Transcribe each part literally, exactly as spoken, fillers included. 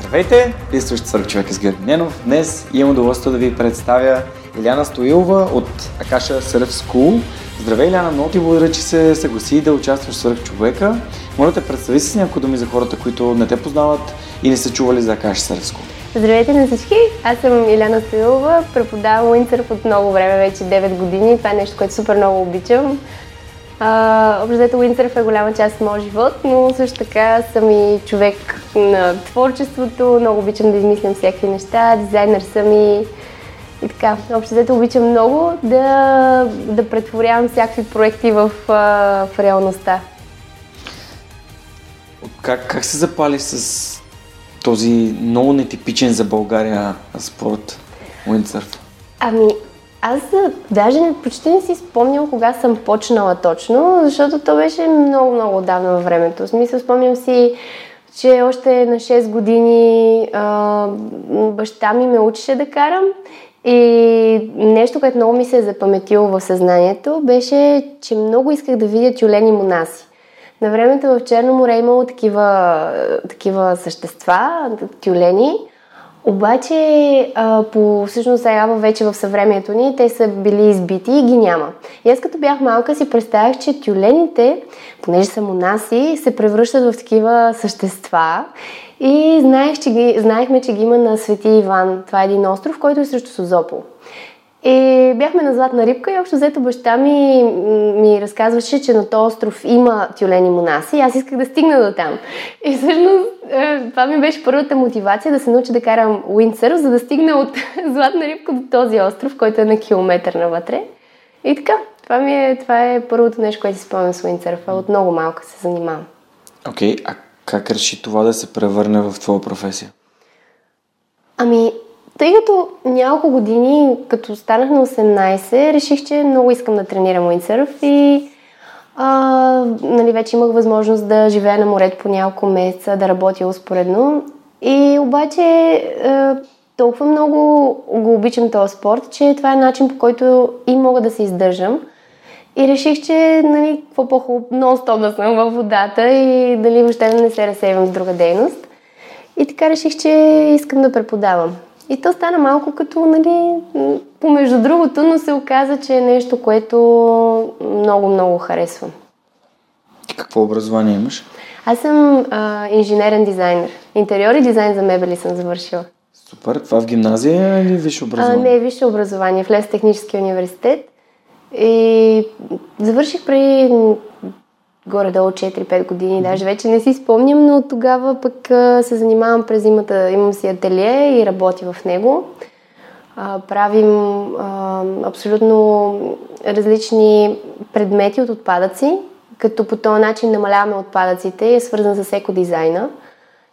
Здравейте! Вие слушате Свръхчовекът с Георги Ненов. Днес имам удоволствие да ви представя Иляна Стоилова от Акаша Сърф Скул. Здравей, Иляна! Много ти благодаря, че се съгласи да участваш в Свръхчовека. Моля те, представи се с някои думи за хората, които не те познават и не са чували за Акаша Сърф Скул. Здравейте на всички! Аз съм Иляна Стоилова, преподавам уиндсърф от много време, вече девет години. Това е нещо, което супер много обичам. Общо уиндсърф е голяма част от моя живот, но също така съм и човек на творчеството, много обичам да измислям всякакви неща, дизайнер съм и, и така. Общо обичам много да, да претворявам всякакви проекти в, в реалността. Как, как се запали с този много нетипичен за България спорт уиндсърф? Ами... Аз даже почти не си спомням кога съм почнала точно, защото то беше много-много отдавна във времето. В смисъл, спомням си, че още на шест години а, баща ми ме учеше да карам и нещо, което много ми се е запаметило в съзнанието, беше, че много исках да видя тюлени монаси. На времето в Черно море имало такива, такива същества, тюлени. Обаче, а, по всъщност сега вече в съвремието ни, те са били избити и ги няма. И аз като бях малка си представях, че тюлените, понеже са монаси, се превръщат в такива същества. И знаех, че ги, знаехме, че ги има на Свети Иван. Това е един остров, който е срещу Созопол. И бяхме на Златна рибка и общо взето баща ми ми разказваше, че на този остров има тюлени монаси и аз исках да стигна до там. И всъщност това ми беше първата мотивация да се науча да карам уиндсърф, за да стигна от Златна рибка до този остров, който е на километър навътре. И така, това, ми е, това е първото нещо, което си спомням с уиндсърфа. От много малка се занимавам. Окей, okay, а как реши това да се превърне в твоя професия? Ами... Тъй като няколко години, като станах на осемнайсет, реших, че много искам да тренирам уиндсърф и а, нали, вече имах възможност да живея на морето по няколко месеца, да работя успоредно. И обаче а, толкова много го обичам този спорт, че това е начин, по който и мога да се издържам. И реших, че нали, какво по-хубаво, нон-стоп да съм във водата и дали въобще да не се разсейвам с друга дейност. И така реших, че искам да преподавам. И то стана малко като, нали, помежду другото, но се оказа, че е нещо, което много-много харесвам. Какво образование имаш? Аз съм а, инженерен дизайнер. Интериор и дизайн за мебели съм завършила. Супер. Това в гимназия или висше образование? А, не, висше образование. В Лесотехническия университет. И завърших при... горе-долу четири-пет години, даже вече не си спомням, но тогава пък се занимавам през зимата, имам си ателие и работя в него. А, правим а, абсолютно различни предмети от отпадъци, като по този начин намаляваме отпадъците и е свързан с екодизайна.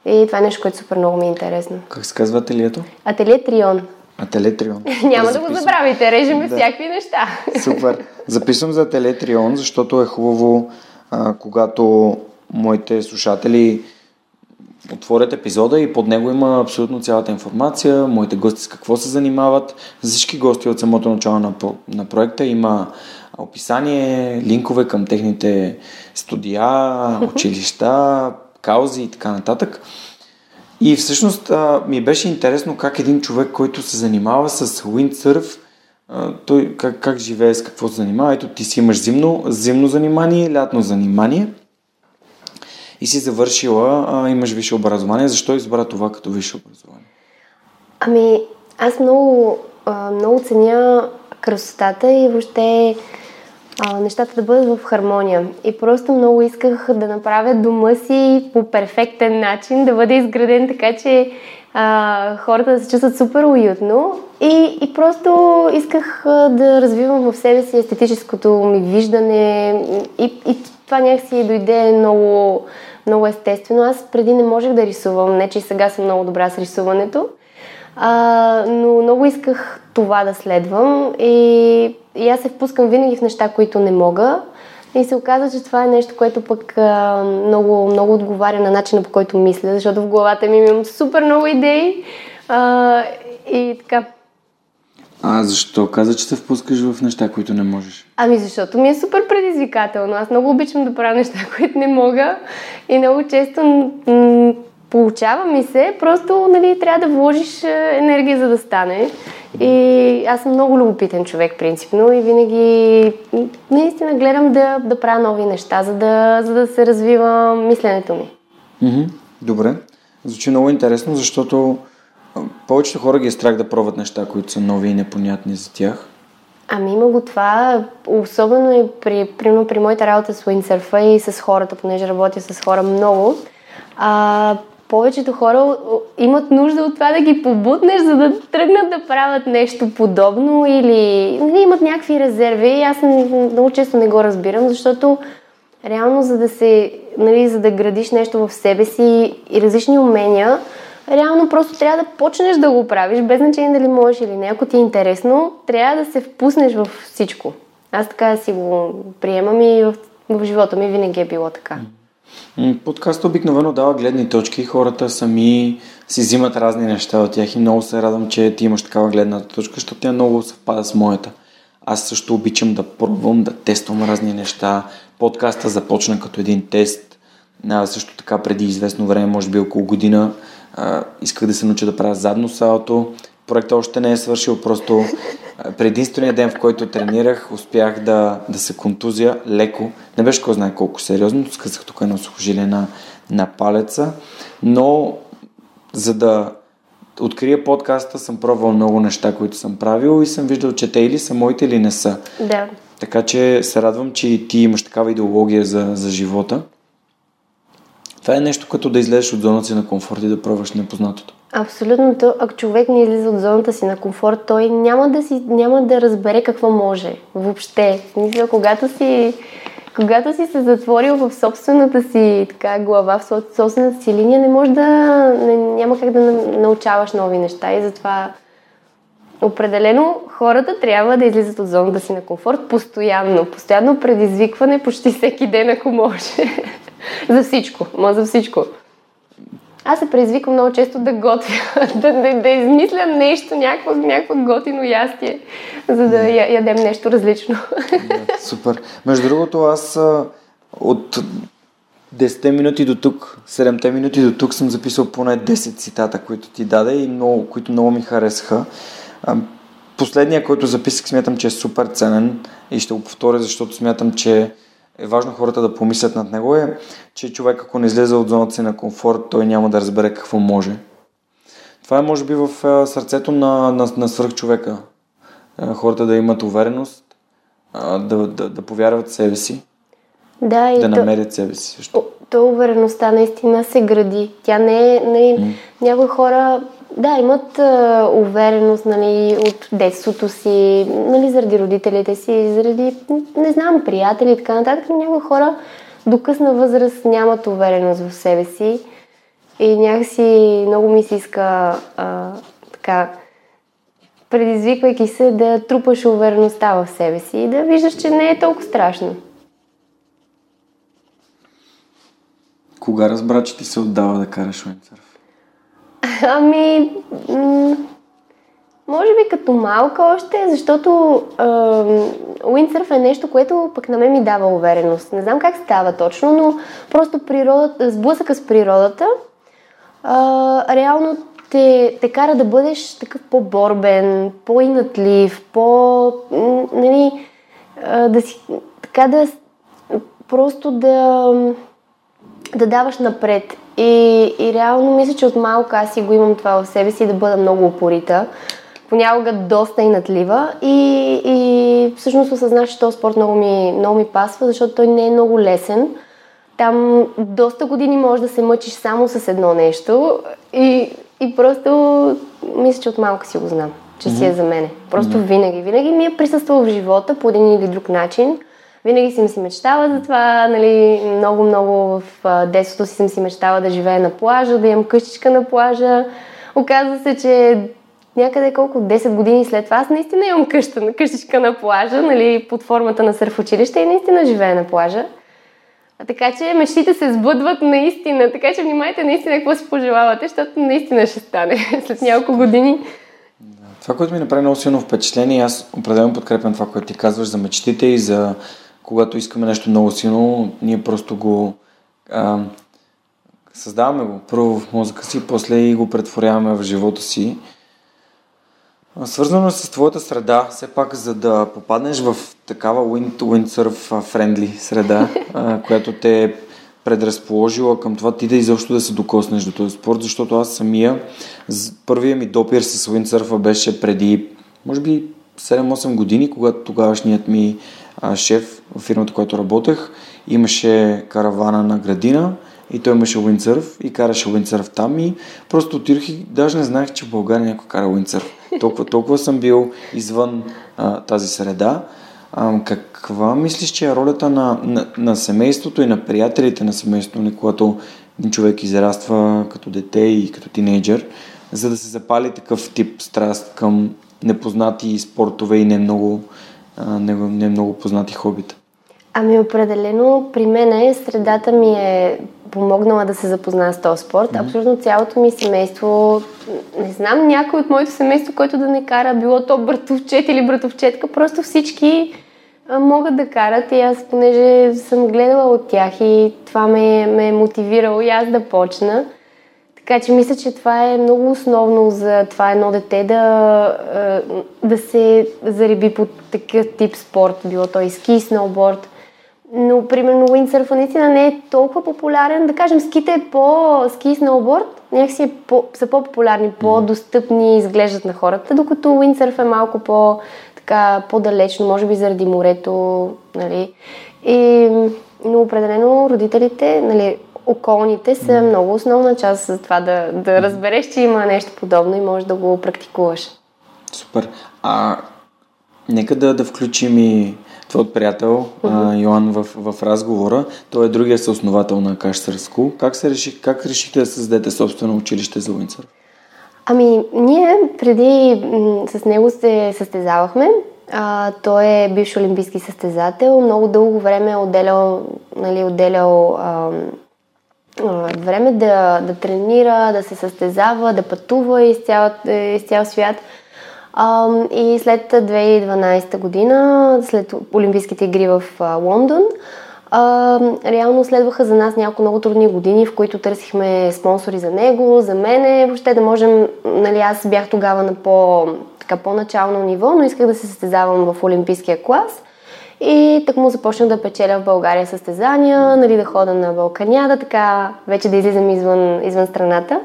И това е нещо, което супер много ми е интересно. Как се казва ателието? Ателие Трион. Ателие Трион. Няма да го забравите, режем да. Всякакви неща. Супер. Записвам за Ателие Трион, защото е хубаво А, когато моите слушатели отворят епизода и под него има абсолютно цялата информация, моите гости с какво се занимават. За всички гости от самото начало на, на проекта има описание, линкове към техните студия, училища, каузи и така нататък. И всъщност а, ми беше интересно как един човек, който се занимава с уиндсърф, той как, как живее, с какво се занимава. Ето ти си имаш зимно, зимно занимание, лятно занимание и си завършила, а, имаш висше образование. Защо избра това като висше образование? Ами, аз много, много ценя красотата и въобще а, нещата да бъдат в хармония. И просто много исках да направя дома си по перфектен начин, да бъде изграден така, че А, хората да се чувстват супер уютно и, и просто исках а, да развивам в себе си естетическото ми виждане и, и това някакси дойде много, много естествено. Аз преди не можех да рисувам, не че сега съм много добра с рисуването, А, но много исках това да следвам и, и аз се впускам винаги в неща, които не мога. И се оказа, че това е нещо, което пък а, много, много отговаря на начина, по който мисля, защото в главата ми имам супер много идеи а, и така. А защо каза, че се впускаш в неща, които не можеш? Ами защото ми е супер предизвикателно. Аз много обичам да правя неща, които не мога и много често м- получава ми се, просто нали, трябва да вложиш енергия, за да стане. И аз съм много любопитен човек, принципно, и винаги наистина гледам да, да правя нови неща, за да, за да се развива мисленето ми. Mm-hmm. Добре. Звучи много интересно, защото повечето хора ги е страх да пробват неща, които са нови и непонятни за тях. Ами има го това, особено и при, при, при моята работа с уиндсърфа и с хората, понеже работя с хора много. А, повечето хора имат нужда от това да ги побутнеш, за да тръгнат да правят нещо подобно или не, имат някакви резерви и аз много често не го разбирам, защото реално за да се, нали, за да градиш нещо в себе си и различни умения, реално просто трябва да почнеш да го правиш, без значение дали можеш или не. Ако ти е интересно, трябва да се впуснеш в всичко. Аз така си го приемам и в, в живота ми винаги е било така. Подкастът обикновено дава гледни точки, хората сами си взимат разни неща от тях и много се радвам, че ти имаш такава гледна точка, защото тя много съвпада с моята. Аз също обичам да пробвам, да тествам разни неща. Подкастът започна като един тест. А, също така преди известно време, може би около година, а, исках да се науча да правя задно салто. Проектът още не е свършил, просто при единствения ден, в който тренирах, успях да, да се контузя леко. Не беше кой знае колко сериозно, скъсах тук едно сухожилие на, на палеца, но за да открия подкаста, съм пробвал много неща, които съм правил и съм виждал, че те или са моите, или не са. Да. Така че се радвам, че и ти имаш такава идеология за, за живота. Това е нещо, като да излезеш от зоната си на комфорт и да пробваш непознатото. Абсолютно. Ако човек не излиза от зоната си на комфорт, той няма да, си, няма да разбере какво може. Въобще. Мисля, когато си, когато си се затворил в собствената си така, глава, в собствената си линия, не може да, няма как да научаваш нови неща. И затова определено хората трябва да излизат от зоната си на комфорт постоянно. Постоянно предизвикване почти всеки ден, ако може. За всичко. Ма за всичко. Аз се предизвиквам много често да готвя, да, да, да измисля нещо, някакво, някакво готино ястие, за да я, ядем нещо различно. Да, супер. Между другото, аз от десет минути до тук, седем минути до тук съм записал поне десет цитата, които ти даде и много, които много ми харесаха. Последния, който записах, смятам, че е супер ценен и ще го повторя, защото смятам, че е важно хората да помислят над него е, че човек ако не излезе от зоната си на комфорт, той няма да разбере какво може. Това е може би в сърцето на, на, на свръхчовека. Хората да имат увереност, да, да, да повярват в себе си, да, и да намерят то, себе си. Също. То увереността наистина се гради. Тя не е... Не е mm. Някои хора, да, имат а, увереност, нали, от детството си, нали, заради родителите си, заради, не знам, приятели и така нататък, но някои хора до късна възраст нямат увереност в себе си и някакси много ми се иска а, така, предизвиквайки се, да трупаш увереността в себе си и да виждаш, че не е толкова страшно. Кога разбра, че ти се отдава да караш уиндсърф? Ами, м- може би като малка още, защото уиндсърф е нещо, което пък на мен ми дава увереност. Не знам как става точно, но просто природата, сблъсъка с природата а, реално те, те кара да бъдеш такъв по-борбен, по-инатлив, по... Нали, а, да си... Така да... Просто да... да даваш напред. И, и реално мисля, че от малка аз си го имам това в себе си, да бъда много упорита, понякога доста инатлива и, и всъщност осъзнах, че този спорт много ми, много ми пасва, защото той не е много лесен. Там доста години можеш да се мъчиш само с едно нещо и, и просто мисля, че от малка си го знам, че mm-hmm. си е за мене. Просто mm-hmm. винаги. Винаги ми е присъствал в живота по един или друг начин. Винаги съм си мечтала за това, нали, много-много в детството си съм си мечтала да живея на плажа, да имам къщичка на плажа. Оказва се, че някъде колко десет години след това аз наистина имам къща, къщичка на плажа, нали, под формата на сърф училище и наистина живея на плажа. А така че мечтите се сбъдват наистина, така че внимайте наистина какво си пожелавате, защото наистина ще стане след няколко години. Това, което ми направи много силно впечатление, аз определено подкрепям това, което ти казваш за мечтите и за когато искаме нещо много силно, ние просто го а, създаваме го първо в мозъка си, после и го претворяваме в живота си. Свързано с твоята среда, все пак за да попаднеш в такава Wind2Win friendly среда, която те е предразположила към това ти да изобщо да се докоснеш до този спорт, защото аз самия, първия ми допир с уиндсърфа беше преди, може би седем-осем години, когато тогавашният ми шеф в фирмата, която работех, имаше каравана на градина и той имаше уиндсърф и караше уиндсърф там и просто отирах и даже не знаех, че в България някой кара уиндсърф. Толкова, толкова съм бил извън а, тази среда. А, каква мислиш, че е ролята на, на, на семейството и на приятелите на семейството, когато човек израства като дете и като тинейджър, за да се запали такъв тип страст към непознати спортове и не много, а, не, не много познати хобита? Ами определено при мен е, средата ми е помогнала да се запозна с този спорт. Mm-hmm. Абсолютно цялото ми семейство, не знам някой от моето семейство, който да не кара, било то братовчет или братовчетка, просто всички а, могат да карат и аз, понеже съм гледала от тях и това ме, ме е мотивирало и аз да почна. Така че мисля, че това е много основно за това едно дете да, да се зариби по такъв тип спорт, било то и ски, и сноуборд. Но, примерно, уиндсърфа наистина не е толкова популярен. Да кажем, ските е по-ски и сноуборд, някакси е по, са по-популярни, по-достъпни, изглеждат на хората, докато уиндсърф е малко по, така, по-далечно, може би заради морето, нали. И, но определено родителите, нали, околните са много основна част за това да, да разбереш, че има нещо подобно и можеш да го практикуваш. Супер. А нека да, да включим и твой приятел uh-huh. Йоан в, в разговора. Той е другия съосновател на Акаша Сърф Скул. Как, реши, как решите да създадете собствено училище за уиндсърф? Ами, ние преди м- с него се състезавахме. А, той е бивш олимпийски състезател. Много дълго време е отделял, нали, отделял а, а, време да, да тренира, да се състезава, да пътува из цял, из цял свят. И след две хиляди и дванадесета година, след Олимпийските игри в Лондон, реално следваха за нас няколко много трудни години, в които търсихме спонсори за него, за мене, въобще да можем, нали, аз бях тогава на по, така, по-начално ниво, но исках да се състезавам в Олимпийския клас и так му започнах да печеля в България състезания, нали, да хода на Балканиада, така вече да излизам извън, извън страната.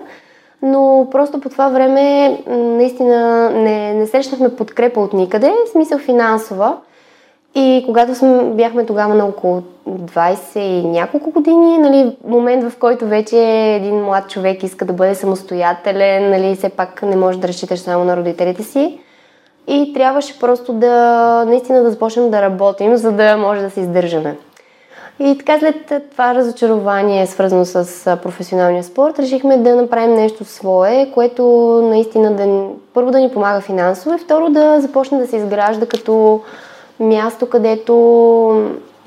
Но просто по това време наистина не, не срещнахме подкрепа от никъде, в смисъл финансова. И когато сме, бяхме тогава на около двадесет и няколко години, нали, момент в който вече един млад човек иска да бъде самостоятелен, нали, все пак не може да разчиташ само на родителите си. И трябваше просто да наистина да започнем да работим, за да може да се издържаме. И така след това разочарование, свързано с професионалния спорт, решихме да направим нещо свое, което наистина да, първо да ни помага финансово и второ да започне да се изгражда като място, където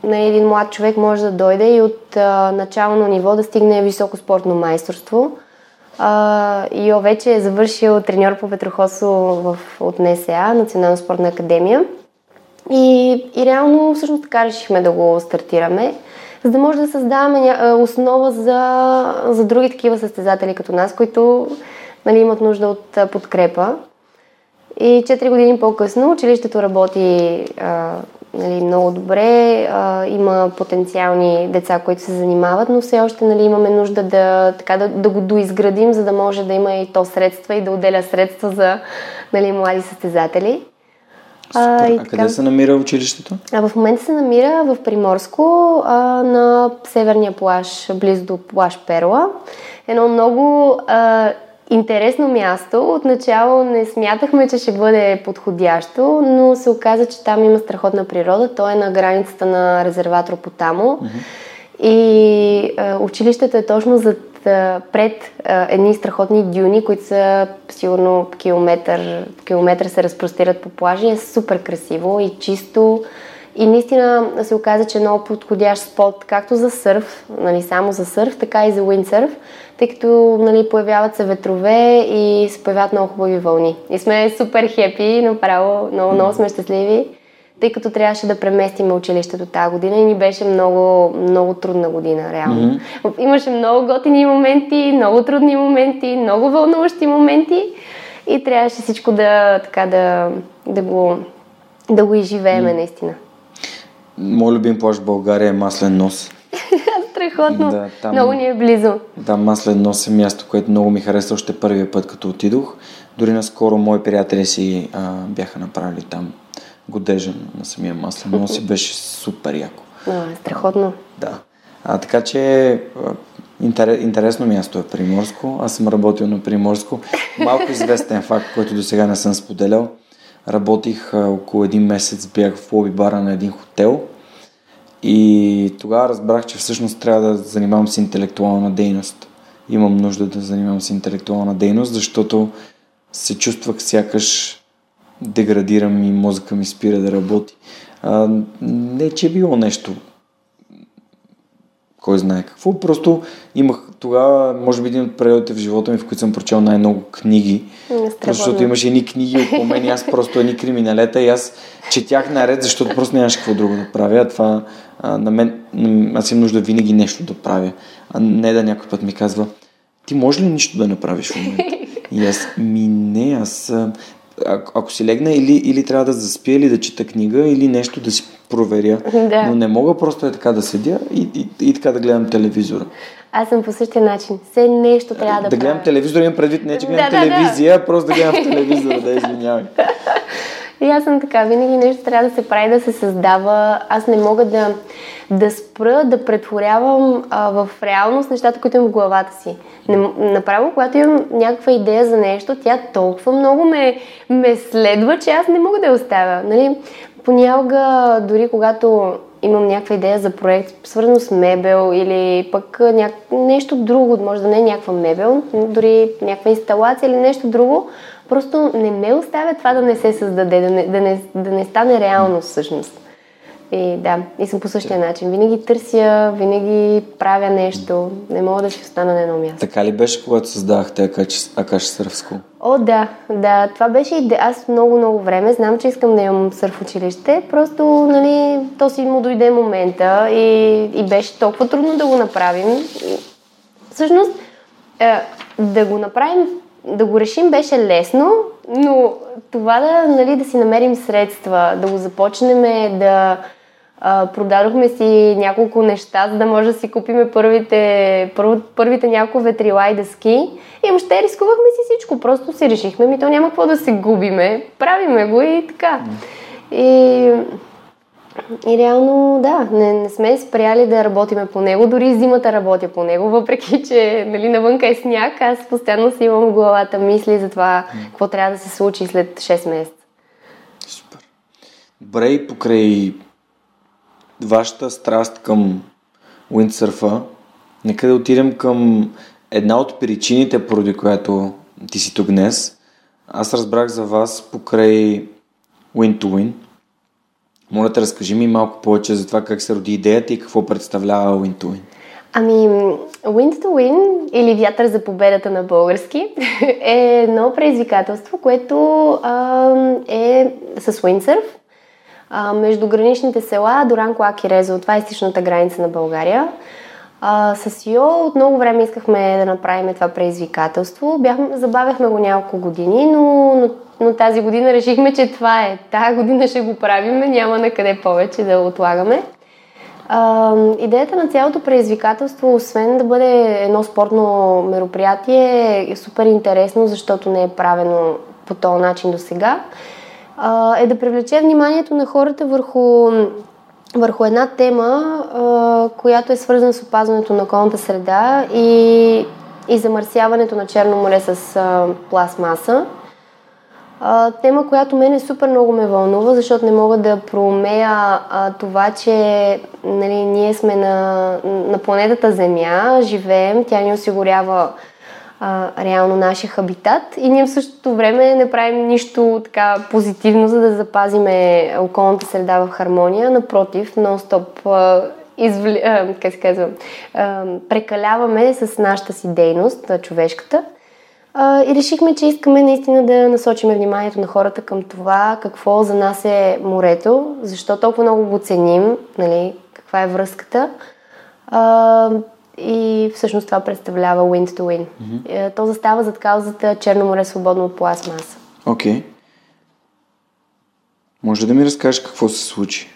един млад човек може да дойде и от а, начално ниво да стигне високо спортно майсторство. А, Йо вече е завършил треньор по ветроходство в, от НСА, Национална спортна академия. И, и реално всъщност така решихме да го стартираме, за да може да създаваме основа за, за други такива състезатели като нас, които, нали, имат нужда от подкрепа. И четири години по-късно училището работи а, нали, много добре, а, има потенциални деца, които се занимават, но все още, нали, имаме нужда да, така, да, да го доизградим, за да може да има и то средства и да отделя средства за, нали, млади състезатели. А, а къде се намира училището? А, в момента се намира в Приморско, а, на Северния плаж, близо до плаж Перла. Едно много а, интересно място. Отначало не смятахме, че ще бъде подходящо, но се оказа, че там има страхотна природа. То е на границата на резерватор Потамо. Mm-hmm. И а, училището е точно зад пред а, едни страхотни дюни, които са сигурно километър, километър се разпростират по плажа. Е супер красиво и чисто. И наистина се оказа, че е много подходящ спот, както за сърф, нали, само за сърф, така и за уиндсърф, тъй като, нали, появяват се ветрове и се появяват много хубави вълни. И сме супер хепи, направо много, много сме щастливи, тъй като трябваше да преместим училището тази година и ни беше много, много трудна година, реално. Mm-hmm. Имаше много готини моменти, много трудни моменти, много вълнуващи моменти и трябваше всичко да, така, да, да го, да го изживееме, mm-hmm. наистина. Мой любим плаж в България е Маслен нос. Страхотно. Да, там, много ни е близо. Да, Маслен нос е място, което много ми хареса още първия път, като отидох. Дори наскоро мои приятели си а, бяха направили там годежа на самия Маслен нос и беше супер яко. А, страхотно. А, да. А, така че интерес, интересно място е Приморско. Аз съм работил на Приморско. Малко известен факт, който до сега не съм споделял. Работих а, около един месец, бях в лоби бара на един хотел и тогава разбрах, че всъщност трябва да занимавам с интелектуална дейност. Имам нужда да занимавам с интелектуална дейност, защото се чувствах сякаш деградирам и мозъка ми спира да работи. А, не, че е било нещо кой знае какво, просто имах тогава, може би, един от периодите в живота ми, в които съм прочел най-много книги. Защото имаше едни книги около мен и аз просто едни криминалета и аз четях наред, защото просто нямаше какво друго да правя. А това а, на мен, аз имам нужда винаги нещо да правя. А не да някой път ми казва, ти може ли нищо да направиш в момента? И аз, ми не, аз а, ако си легна или, или трябва да заспя, или да чета книга, или нещо да си проверя. Да. Но не мога просто е така да седя и, и, и така да гледам телевизора. Аз съм по същия начин. Все нещо трябва да, да правя. Да гледам телевизора, имам предвид, не че гледам да, телевизия, да. Просто да гледам в телевизора, да, извинявай. И аз съм така, винаги нещо трябва да се прави, да се създава. Аз не мога да, да спра, да претворявам а, в реалност нещата, които имам в главата си. Не, направо, когато имам някаква идея за нещо, тя толкова много ме, ме следва, че аз не мога да я оставя. Нали? Понякога, дори когато имам някаква идея за проект, свързано с мебел или пък няк... нещо друго, може да не е някаква мебел, дори някаква инсталация или нещо друго, просто не ме оставя това да не се създаде, да не, да не, да не стане реално всъщност. И да, и съм по същия начин. Винаги търся, винаги правя нещо. Не мога да си остана на едно място. Така ли беше, когато създавахте Акаша Сърф Скул? О, да, да. Това беше и аз много-много време. Знам, че искам да имам сърф училище. Просто, нали, то си му дойде момента и, и беше толкова трудно да го направим. Всъщност, е, да го направим, да го решим беше лесно, но това да, нали, да си намерим средства, да го започнем, да а, продадохме си няколко неща, за да може да си купиме първите, пър, първите няколко ветрила и дъски. И въобще рискувахме си всичко, просто си решихме, ми то няма какво да се губиме, правиме го и така. И... И реално, да, не, не сме спряли да работиме по него, дори зимата работя по него, въпреки че, нали, навънка е сняг, аз постоянно си имам в главата мисли за това, какво трябва да се случи след шест месеца. Супер. Добре, и покрай вашата страст към уиндсърфа, нека да отидем към една от причините, поради която ти си тук днес. Аз разбрах за вас покрай Wind to Win. Моля те, разкажи ми малко повече за това как се роди идеята и какво представлява Wind to Win. Ами, Wind to Win или Вятър за победата на български е едно предизвикателство, което а, е с уиндсърф а, между граничните села Дуранкулак и Резово. Това е източната граница на България. А, с Йо от много време искахме да направим това предизвикателство. Бяхме, забавяхме го няколко години, но, но, но тази година решихме, че това е. Тая година ще го правим, няма на къде повече да отлагаме. А, идеята на цялото предизвикателство, освен да бъде едно спортно мероприятие, е супер интересно, защото не е правено по този начин досега, а, е да привлече вниманието на хората върху... върху една тема, която е свързана с опазването на околната среда и, и замърсяването на Черно море с пластмаса. А, тема, която мене супер много ме вълнува, защото не мога да проумея а, това, че нали, ние сме на, на планетата Земя, живеем, тя ни осигурява а, реално нашия хабитат и ние в същото време не правим нищо така позитивно, за да запазиме околната среда в хармония. Напротив, нон-стоп а, извли... а, как се казва, а, прекаляваме с нашата си дейност, човешката. И решихме, че искаме наистина да насочим вниманието на хората към това, какво за нас е морето, защо толкова много го ценим, нали, каква е връзката. А, и всъщност това представлява Wind to Win. Mm-hmm. То застава зад каузата Черно море свободно от пластмаса. Окей. Okay. Може да ми разкажеш какво се случи?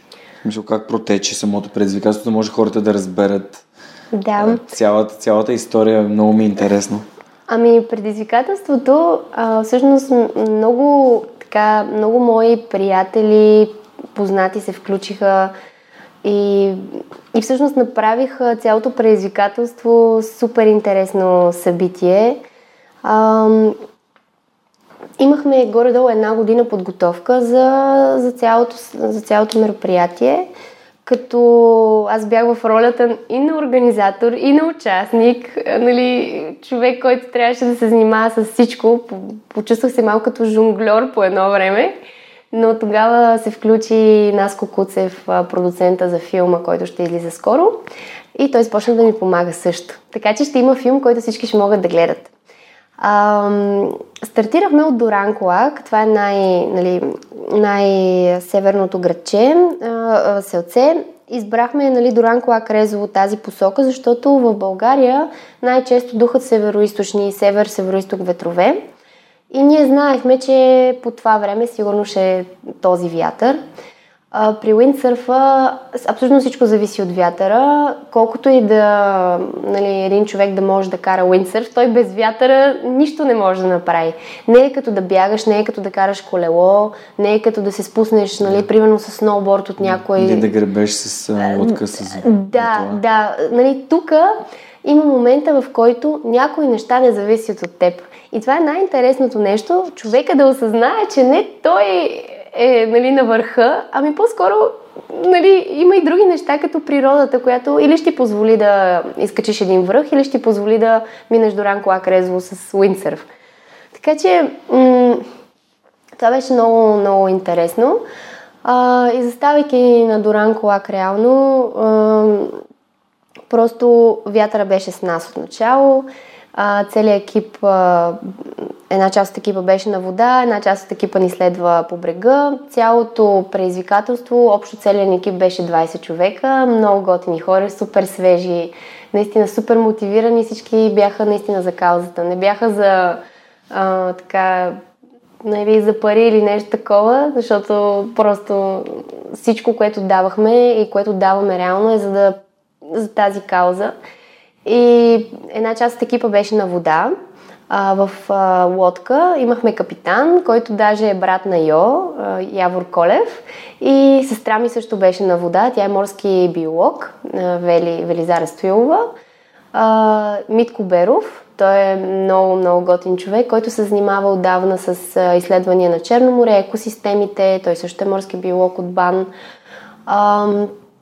Мисля, как протече самото предизвикателство, да може хората да разберат. Да. Цялата, цялата история е много ми интересно. Ами предизвикателството, а, всъщност много, така, много мои приятели, познати се включиха и, и всъщност направиха цялото предизвикателство супер интересно събитие. А, имахме горе-долу една година подготовка за, за, цялото, за цялото мероприятие, като аз бях в ролята и на организатор, и на участник, нали, човек, който трябваше да се занимава с всичко. Почувствах се малко като жонглер по едно време, но тогава се включи Наско Куцев, продуцента за филма, който ще излиза скоро, и той започна да ми помага също. Така че ще има филм, който всички ще могат да гледат. Ам, стартирахме от Дуранкулак, това е най, нали, най-северното градче, а, селце. Избрахме, нали, Дуранкулак, Резово, тази посока, защото в България най-често духат североизточни и север-североизток ветрове и ние знаехме, че по това време сигурно ще е този вятър. А, при уиндсърфа абсолютно всичко зависи от вятъра. Колкото и да, нали, един човек да може да кара уиндсърф, той без вятъра нищо не може да направи. Не е като да бягаш, не е като да караш колело, не е като да се спуснеш, нали, примерно с сноуборд от някой... Или да гребеш с лодка с... Да, да. Нали, тук има момента, в който някои неща не зависят от теб. И това е най-интересното нещо, човека да осъзнае, че не той... е, нали, на върха, ами по-скоро, нали, има и други неща, като природата, която или ще ти позволи да изкачиш един връх, или ще ти позволи да минеш до Ранкулак, Резово с уиндсърф. Така че м- това беше много, много интересно. А, и заставайки на Дуранкулак реално, а, просто вятъра беше с нас отначало. А, целият екип, а, една част от екипа беше на вода, една част от екипа ни следва по брега. Цялото предизвикателство, общо целият екип беше двайсет човека, много готини хора, супер свежи, наистина супер мотивирани, всички бяха наистина за каузата. Не бяха за а, така, не за пари или нещо такова, защото просто всичко, което давахме и което даваме реално е за, да, за тази кауза. И една част от екипа беше на вода, а, в а, лодка. Имахме капитан, който даже е брат на Йо, а, Явор Колев. И сестра ми също беше на вода. Тя е морски биолог, а, Вели, Велизара Стоилова. А, Митко Беров, той е много, много готин човек, който се занимава отдавна с а, изследвания на Черно море, екосистемите. Той също е морски биолог от БАН. А,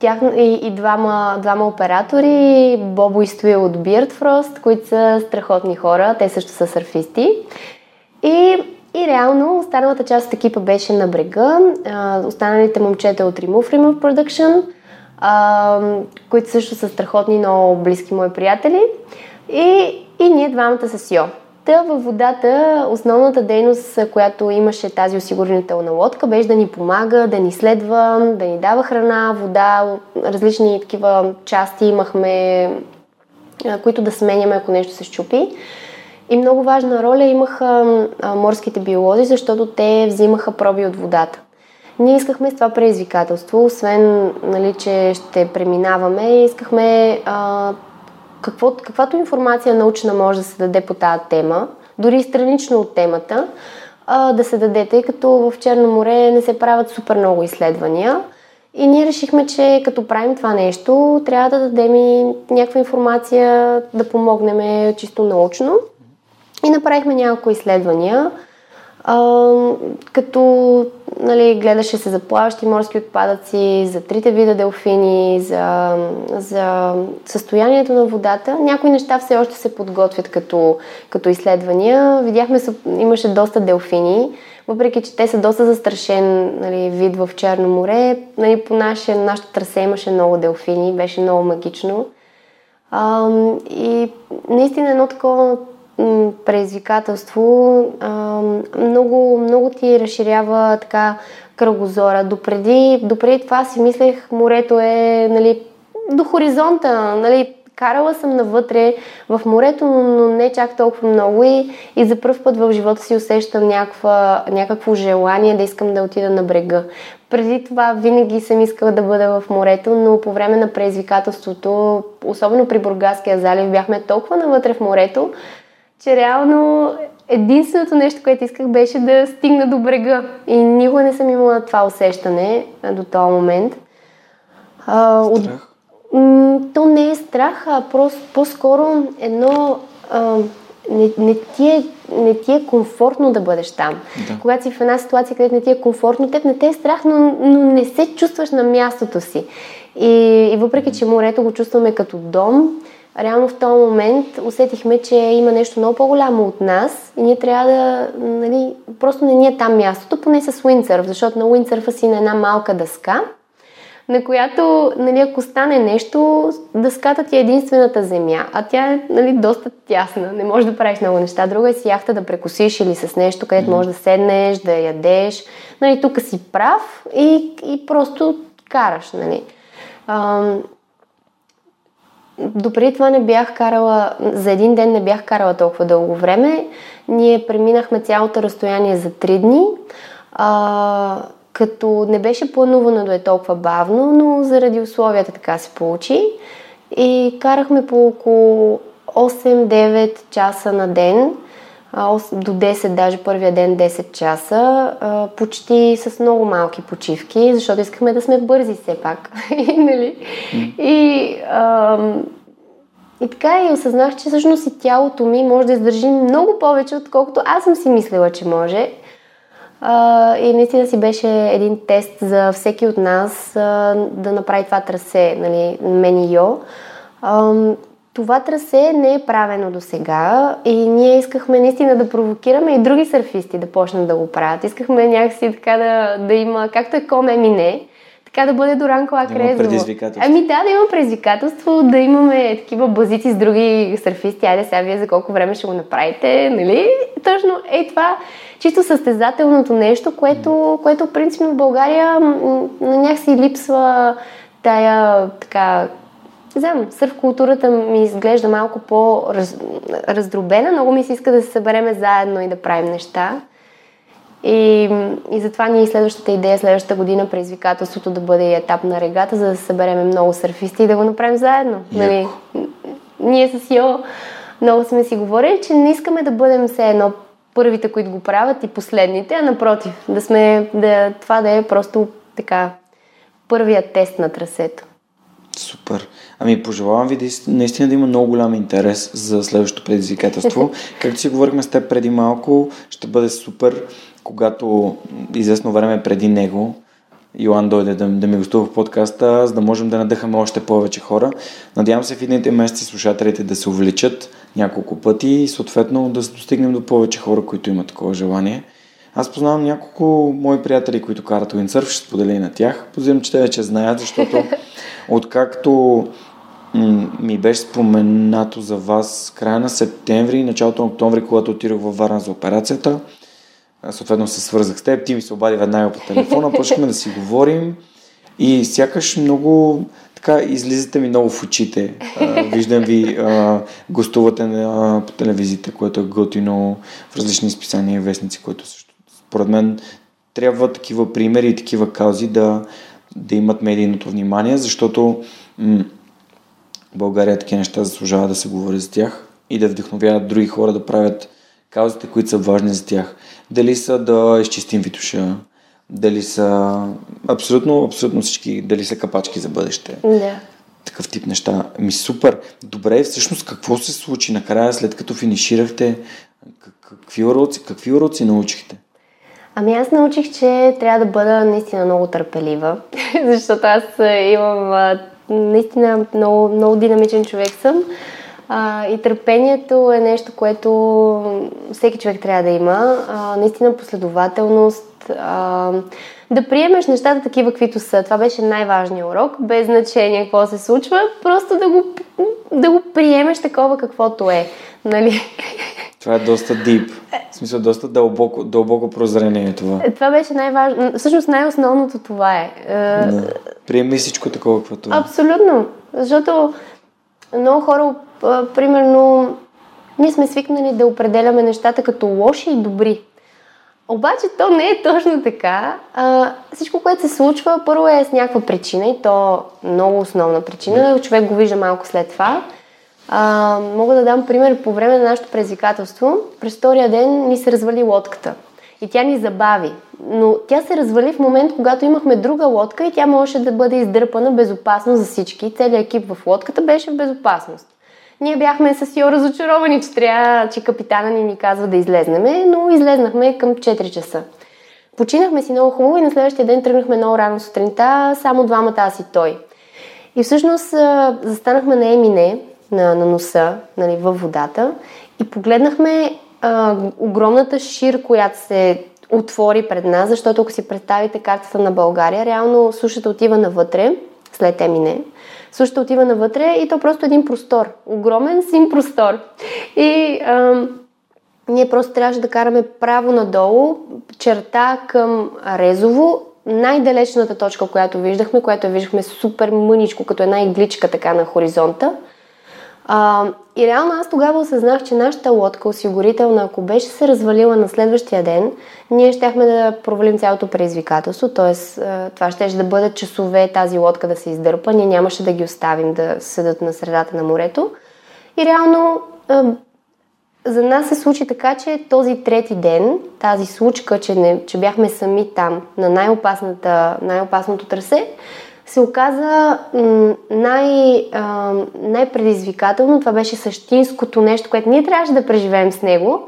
Тях и, и двама, двама оператори, Бобо и Стоил от Beardfrost, които са страхотни хора, те също са сърфисти. И, и реално останалата част от екипа беше на брега, а, останалите момчета от Remove Remove Production, а, които също са страхотни, много близки мои приятели, и, и ние двамата с Йо. Та във водата основната дейност, която имаше тази осигурителна лодка, беше да ни помага, да ни следва, да ни дава храна, вода, различни такива части имахме, които да сменяме, ако нещо се счупи. И много важна роля имаха морските биолози, защото те взимаха проби от водата. Ние искахме с това предизвикателство, освен, нали, че ще преминаваме, искахме... А, Какво, каквато информация научна може да се даде по тази тема, дори странично от темата, а, да се даде, тъй като в Черно море не се правят супер много изследвания. И ние решихме, че като правим това нещо, трябва да дадем и някаква информация, да помогнем чисто научно. И направихме няколко изследвания. А, като нали, гледаше се за плаващи морски отпадъци, за трите вида делфини, за, за състоянието на водата. Някои неща все още се подготвят като, като изследвания. Видяхме, имаше доста делфини, въпреки че те са доста застрашен нали, вид в Черно море. Нали, по наше, нашето трасе имаше много делфини, беше много магично. А, и наистина едно такова предизвикателство много, много ти разширява така кръгозора. Допреди, допреди това си мислех, морето е нали, до хоризонта. Нали. Карала съм навътре в морето, но не чак толкова много и, и за пръв път в живота си усещам някаква, някакво желание да искам да отида на брега. Преди това винаги съм искала да бъда в морето, но по време на предизвикателството, особено при Бургаския залив, бяхме толкова навътре в морето, че реално единственото нещо, което исках, беше да стигна до брега. И никога не съм имала това усещане до този момент. А, страх? От... То не е страх, а просто, по-скоро едно... А, не, не, ти е, не ти е комфортно да бъдеш там. Да. Когато си в една ситуация, където не ти е комфортно, теб не те е страх, но, но не се чувстваш на мястото си. И, и въпреки, че морето го чувстваме като дом, реално в този момент усетихме, че има нещо много по-голямо от нас и ние трябва да, нали, просто не ни е там мястото, поне с уиндсърф, защото на уиндсърфа си на една малка дъска, на която, нали, ако стане нещо, дъската ти е единствената земя, а тя е, нали, доста тясна, не можеш да правиш много неща. Друга е си яхта да прекусиш или с нещо, където можеш да седнеш, да ядеш, нали, тук си прав и, и просто караш, нали. Ам... Допреди това не бях карала, за един ден не бях карала толкова дълго време. Ние преминахме цялото разстояние за три дни, а, като не беше планувано да е толкова бавно, но заради условията така се получи. И карахме по около осем-девет часа на ден, до десет, даже първия ден десет часа, почти с много малки почивки, защото искахме да сме бързи все пак. Нали? И, а, и така и осъзнах, че всъщност и тялото ми може да издържи много повече, отколкото аз съм си мислила, че може. А, и наистина си беше един тест за всеки от нас а, да направи това трасе, нали, мен и Йо. А, Това трасе не е правено до сега и ние искахме наистина да провокираме и други сърфисти да почнат да го правят. Искахме някакси така да, да има, както е коме мине, така да бъде Дуранкулак Резово. Ами да, да има предизвикателство, да имаме такива базици с други сърфисти. Айде сега вие за колко време ще го направите, нали? Точно е това чисто състезателното нещо, което, което принципно в България някакси липсва тая така... Не знам, сърф културата ми изглежда малко по-раздробена. Много ми се иска да се събереме заедно и да правим неща. И, и затова ние следващата идея, следващата година предизвикателството да бъде етап на регата, за да се събереме много сърфисти и да го направим заедно. Нали? Ние с Йо много сме си говорили, че не искаме да бъдем все едно първите, които го правят и последните, а напротив, да сме, да, това да е просто така първият тест на трасето. Супер. Ами пожелавам ви да, наистина да има много голям интерес за следващото предизвикателство. Както си говорихме с теб преди малко, ще бъде супер, когато известно време преди него Йоан дойде да, да ми гостува в подкаста, за да можем да надъхаме още повече хора. Надявам се в едните месеци слушателите да се увеличат няколко пъти и съответно да достигнем до повече хора, които имат такова желание. Аз познавам няколко мои приятели, които карат уиндсърф, ще споделя и на тях. Подозирам, че те вече знаят, защото откакто ми беше споменато за вас края на септември и началото на октомври, когато отидох във Варна за операцията, съответно се свързах с теб, ти ми се обади веднага по телефона, почнахме да си говорим и сякаш много така излизате ми много в очите. Виждам ви, гостувате на, по телевизията, което е готино, в различни списания и вестници, което също според мен трябва такива примери и такива каузи да да имат медийното внимание, защото м- България такива неща заслужава да се говори за тях и да вдъхновяват други хора да правят каузите, които са важни за тях. Дали са да изчистим Витоша, дали са абсолютно, абсолютно всички, дали са капачки за бъдеще. Да. Такъв тип неща. Ми супер. Добре, всъщност какво се случи накрая, след като финиширахте? Какви уроци, какви уроци научихте? Ами аз научих, че трябва да бъда наистина много търпелива, защото аз имам наистина много, много динамичен човек съм. А, и търпението е нещо, което всеки човек трябва да има. А, наистина последователност, а, да приемеш нещата такива, каквито са. Това беше най-важният урок, без значение какво се случва, просто да го, да го приемеш такова каквото е. Нали? Това е доста дип. В смисъл, доста дълбоко, дълбоко прозрение е това. Това беше най-важно. Всъщност най-основното това е. Да. Приеми всичко такова, каквото е. Абсолютно. Защото много хора, примерно, ние сме свикнали да определяме нещата като лоши и добри. Обаче то не е точно така. А, всичко, което се случва, първо е с някаква причина и то много основна причина. Човек го вижда малко след това. А, мога да дам пример. По време на нашето предизвикателство, през втория ден ни се развали лодката и тя ни забави. Но тя се развали в момент, когато имахме друга лодка и тя можеше да бъде издърпана безопасно за всички. Целият екип в лодката беше в безопасност. Ние бяхме с Йо разочаровани, че, трябва, че капитана ни ни казва да излезнеме, но излезнахме към четири часа. Починахме си много хубаво и на следващия ден тръгнахме много рано сутринта, само двамата, аз и той. И всъщност застанахме на Емине, на, на носа, нали, във водата и погледнахме а, огромната шир, която се отвори пред нас, защото ако си представите картата на България, реално сушата отива навътре, след Емине. Сушата отива навътре и то просто един простор. Огромен син простор. И а, ние просто трябваше да караме право надолу, черта към Резово, най-далечната точка, която виждахме, която виждахме супер мъничко, като една игличка така на хоризонта. А, и реално аз тогава осъзнах, че нашата лодка осигурителна, ако беше се развалила на следващия ден, ние щяхме да провалим цялото предизвикателство, т.е. това щеше да бъде часове тази лодка да се издърпа, ние нямаше да ги оставим да седат на средата на морето. И реално а, за нас се случи така, че този трети ден, тази случка, че, не, че бяхме сами там на най-опасната, най-опасното трасе, се оказа най, а, най-предизвикателно. Това беше същинското нещо, което ние трябваше да преживеем с него,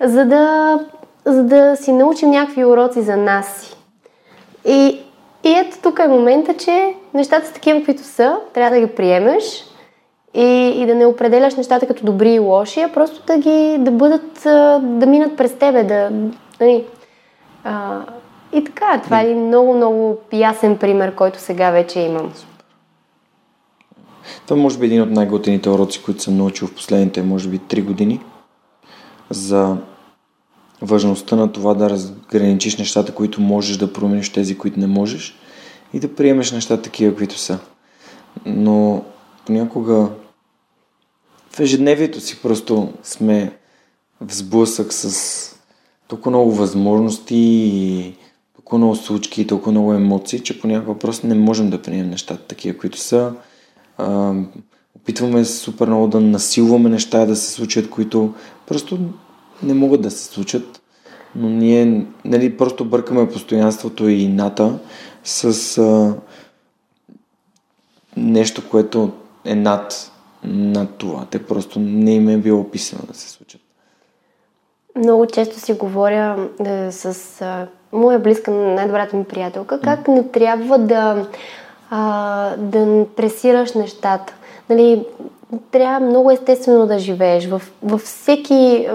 за да, за да си научим някакви уроци за нас си. И, и ето тук е момента, че нещата са такива, които са, трябва да ги приемеш и, и да не определяш нещата като добри и лоши, а просто да ги, да бъдат, да минат през тебе, да... А, И така, това е много, много ясен пример, който сега вече имам. Това може би един от най-готените уроци, които съм научил в последните, може би, три години, за важността на това да разграничиш нещата, които можеш да промениш, тези, които не можеш, и да приемеш нещата такива, които са. Но понякога в ежедневието си просто сме в сблъсък с толкова много възможности и толкова много случки и толкова много емоции, че понякога просто не можем да приемем нещата такива, които са. А, опитваме супер много да насилваме неща да се случат, които просто не могат да се случат. Но ние, нали, просто бъркаме постоянството и ината с а, нещо, което е над, над това. Те просто не им е било описано да се случат. Много често си говоря е, с... А... моя близка, най-добрата ми приятелка, как не трябва да, а, да пресираш нещата. Нали, трябва много естествено да живееш в, във, всеки,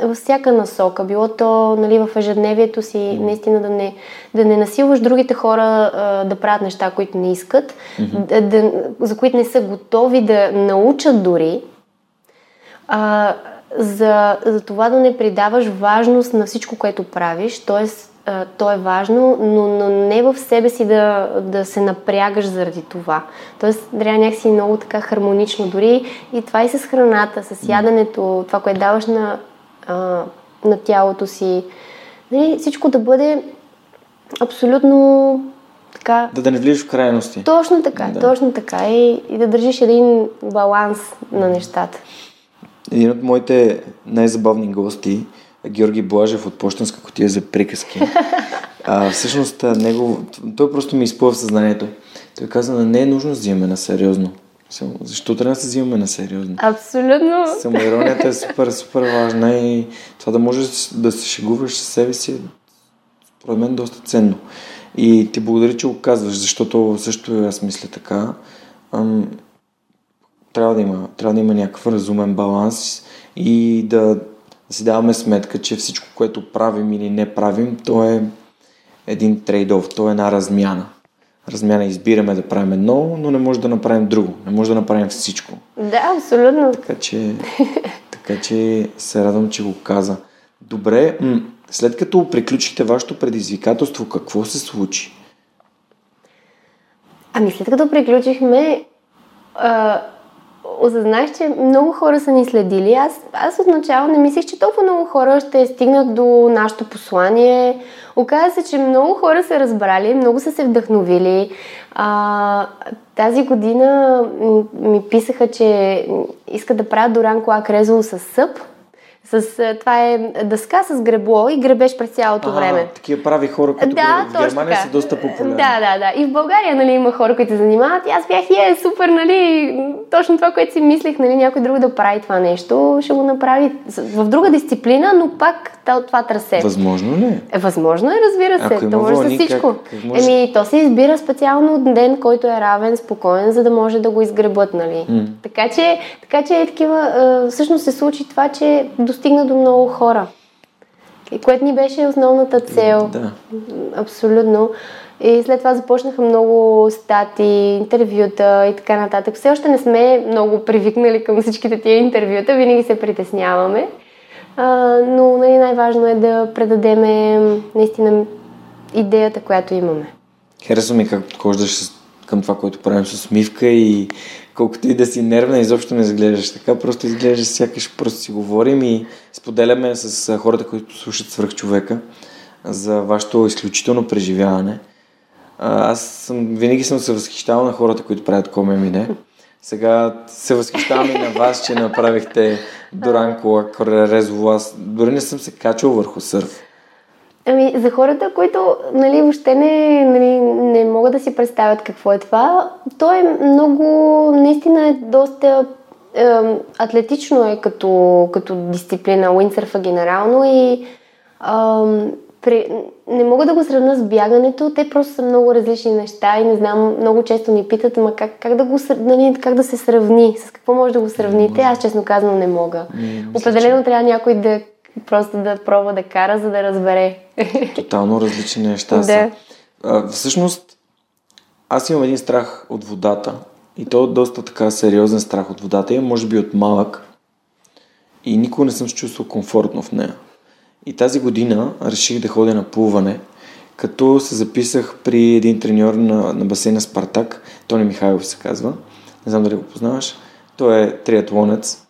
във всяка насока. Било то, нали, в ежедневието си, наистина да не, да не насилваш другите хора а, да правят неща, които не искат, mm-hmm. да, за които не са готови да научат дори. А, за, за това да не придаваш важност на всичко, което правиш, т.е. то е важно, но, но не в себе си да, да се напрягаш заради това. Тоест, трябва някакси много така хармонично дори и това и с храната, с яденето, това, което даваш на, а, на тялото си. Нали, всичко да бъде абсолютно така... Да, да не влизаш в крайности. Точно така, да. точно така. И, и да държиш един баланс на нещата. Един от моите най-забавни гости, Георги Блажев от Пощенска кутия за приказки. А, всъщност, него, той просто ми изплува в съзнанието. Той каза, не е нужно да взимаме на сериозно. Защо трябва да се взимаме на сериозно? Абсолютно! Самоиронията е супер, супер важна и това да можеш да се шегуваш със себе си според мен доста ценно. И ти благодаря, че го казваш, защото също аз мисля така. Ам, трябва да има, трябва да има някакъв разумен баланс и да, да си даваме сметка, че всичко, което правим или не правим, то е един трейд-оф, то е една размяна. Размяна, избираме да правим едно, но не може да направим друго. Не може да направим всичко. Да, абсолютно. Така че, така че се радвам, че го каза. Добре, м- след като приключите вашето предизвикателство, какво се случи? Ами след като приключихме, а, осъзнах, че много хора са ни следили. Аз, аз отначало не мислих, че толкова много хора ще стигнат до нашето послание. Оказва се, че много хора са разбрали, много са се вдъхновили. А, тази година ми писаха, че искат да правят Дуранкулак Резово с съп. С, това е дъска с гребло и гребеш през цялото а, време. Такива прави хора, които да, в Германия са доста популярни. Да, да, да. И в България, нали, има хора, които се занимават. И аз бях, е, супер, нали, точно това, което си мислех, нали, някой друг да прави това нещо, ще го направи в друга дисциплина, но пак това трасе. Възможно ли? Е, възможно е, разбира се. Ако има то може вълни, за всичко. Как, как може... Еми, то се избира специално ден, който е равен, спокоен, за да може да го изгребат, нали. М. Така че, така че е такива, е, всъщност се случи това, че достигна до много хора. И което ни беше основната цел. Да. Абсолютно. И след това започнаха много статии, интервюта и така нататък. Все още не сме много привикнали към всичките тия интервюта. Винаги се притесняваме. А, но нали, най-важно е да предадеме наистина идеята, която имаме. Харесва ми как подхождаш към това, което правим с усмивка и колкото и да си нервна, изобщо не изглеждаш така, просто изглеждаш сякаш просто си говорим и споделяме с хората, които слушат Свръхчовека за вашето изключително преживяване. Аз съм, винаги съм се възхищавал на хората, които правят комемине. Сега се възхищавам и на вас, че направихте Дуранкулак Резово. Аз дори не съм се качал върху сърф. Ами, за хората, които, нали, въобще не, нали, не могат да си представят какво е това, то е много, наистина е доста е, атлетично е като, като дисциплина, уиндсърфа генерално и е, при, не мога да го сравня с бягането, те просто са много различни неща и не знам, много често ни питат, ама как, как, да го, нали, как да се сравни, с какво може да го сравните, аз честно казано не мога. Не, определено че... трябва някой да просто да пробва да кара, за да разбере. Тотално различни неща са. А, всъщност, аз имам един страх от водата. И то е доста така сериозен страх от водата. И може би от малък. И никога не съм се чувствал комфортно в нея. И тази година реших да ходя на плуване, като се записах при един треньор на, на басейна Спартак. Тони Михайлов се казва. Не знам дали го познаваш. Той е триатлонец.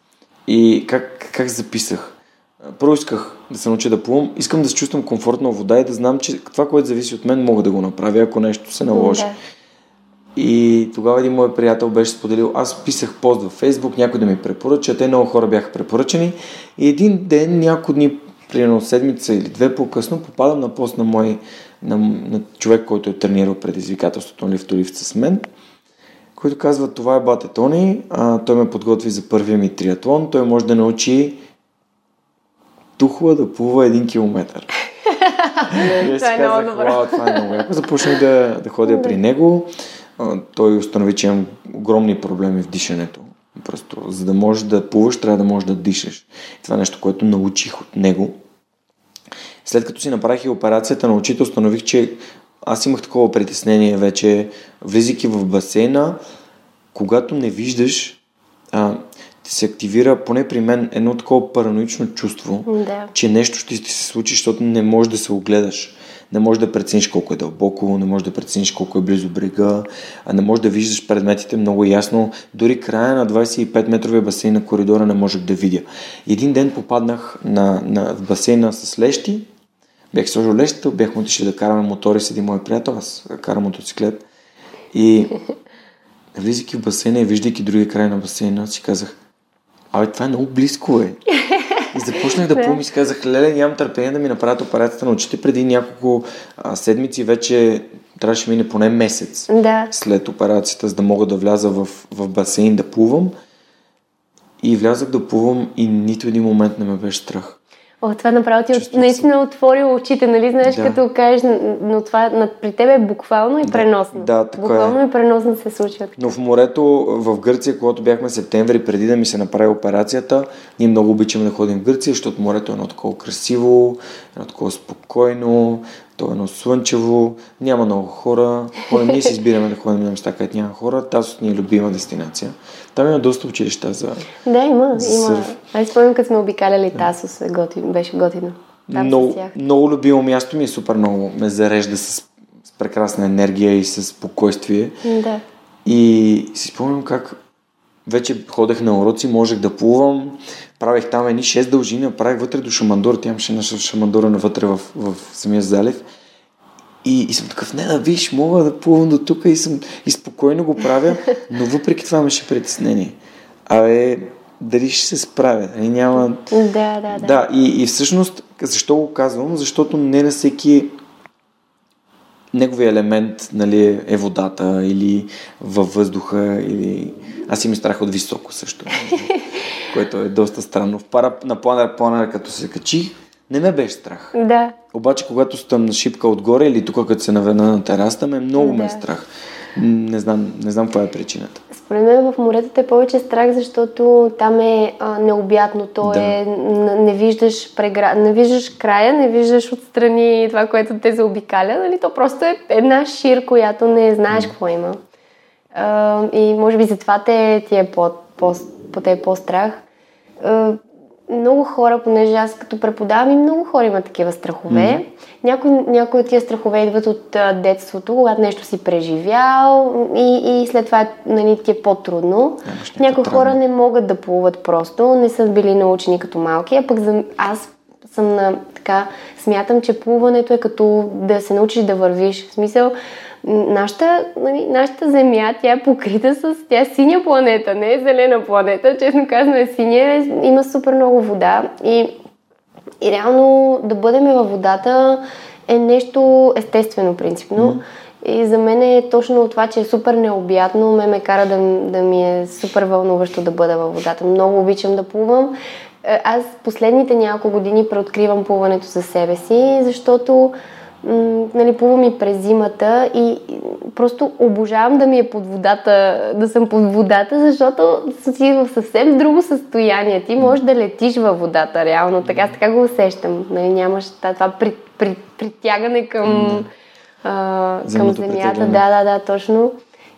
И как, как записах? Първо исках да се науча да плувам. Искам да се чувствам комфортно в вода и да знам, че това, което зависи от мен, мога да го направя, ако нещо се наложи. Да. И тогава един мой приятел беше споделил, аз писах пост във Фейсбук, някой да ми препоръча, те много хора бяха препоръчени и един ден, няколко дни, примерно седмица или две по-късно, попадам на пост на, мой, на, на човек, който е тренирал предизвикателството на лифт-то-лифт с мен, който казва, това е бате Тони, а, той ме подготви за първия ми триатлон, той може да научи Тухла да плува един километър. И аз казах, вау, това е много яко. Започнах да, да ходя при него. Той установи, че имам огромни проблеми в дишането. Просто, за да можеш да плуваш, трябва да можеш да дишаш. Това е нещо, което научих от него. След като си направих и операцията на очите, установих, че аз имах такова притеснение вече, влизайки в басейна, когато не виждаш... А, се активира, поне при мен, едно такова параноично чувство, да. Че нещо ще ти се случи, защото не можеш да се огледаш. Не можеш да прецениш колко е дълбоко, не можеш да прецениш колко е близо брега, а не можеш да виждаш предметите много ясно. Дори края на двадесет и пет метровия басейн на коридора не можех да видя. Един ден попаднах на, на, в басейна с лещи, бях сложил лещите, бяхме отишли да караме мотори с един мой приятел, аз карам мотоциклет. И влизайки в басейна и виждайки другия край на басейна, си казах, абе, това е много близко, е. И започнах да помисля, си казах, леле, нямам търпение да ми направят операцията на очите. Преди няколко а, седмици вече трябваше мине поне месец да. След операцията, за да мога да вляза в, в басейн да плувам. И влязах да плувам и нито един момент не ме беше страх. О, това направо ти от... наистина отворило очите, нали? Знаеш, да. Като кажеш, но това при тебе е буквално и преносно. Да, да, буквално е. И преносно се случва. Но в морето, в Гърция, когато бяхме в септември, преди да ми се направи операцията, ние много обичаме да ходим в Гърция, защото морето е едно такова красиво, едно такова спокойно, то е едно слънчево, няма много хора. Хора, ние си избираме да ходим на места, където няма хора. Тази ни е любима дестинация. Там има доста училища за Да, има, за има. Сърф. Аз спомням, като сме обикаляли да. Тасос, готи, беше готино. Там много, много любимо място ми е супер много. Ме зарежда с, с прекрасна енергия и с спокойствие. Да. И си спомням как вече ходех на уроци, можех да плувам. Правих там едни шест дължини, правих вътре до Шамандора. Тя имаше наша Шамандора навътре в, в самия залив. И, и съм такъв, не да виж, мога да плувам до тук и, съм, и спокойно го правя, но въпреки това имаше притеснение. Абе, дали ще се справя? Дали няма... Да, да, да. да и, и всъщност, защо го казвам? Защото не на всеки неговия елемент, нали, е водата или във въздуха, или... Аз им страх от високо също, което е доста странно. В пара, на планер, планер, като се качи, не ме беше страх. Да. Обаче, когато съм на шипка отгоре или тук, като се навена на тераста, ме много да. ме е страх. Не знам, не знам каква е причината. Според мен в морето те е повече страх, защото там е а, необятно. То да. е, не виждаш прегра... не виждаш края, не виждаш отстрани това, което те заобикаля. Нали? То просто е една шир, която не знаеш какво има. А, и може би затова те, ти е по, по, по, те е по-страх. А, много хора, понеже аз като преподавам и много хора има такива страхове. Mm-hmm. Някои, някои от тия страхове идват от а, детството, когато нещо си преживял и, и след това, нали, ти е по-трудно. Yeah, някои хора трудно. не могат да плуват просто, не са били научени като малки, а пък за, аз съм на, така, смятам, че плуването е като да се научиш да вървиш. В смисъл, Нашата, нашата Земя, тя е покрита с... Тя е синя планета, не е зелена планета. Честно казано е синя, има супер много вода. И, и реално да бъдем във водата е нещо естествено, принципно. Mm. И за мен е точно това, че е супер необятно. Ме ме кара да, да ми е супер вълнуващо да бъда във водата. Много обичам да плувам. Аз последните няколко години преоткривам плуването за себе си, защото... Нали, плувам и през зимата и просто обожавам да ми е под водата, да съм под водата, защото си в съвсем друго състояние. Ти можеш да летиш във водата, реално. Така, така го усещам. Нали, нямаш това при, при, притягане към, а, към земята. Да, да, да, точно.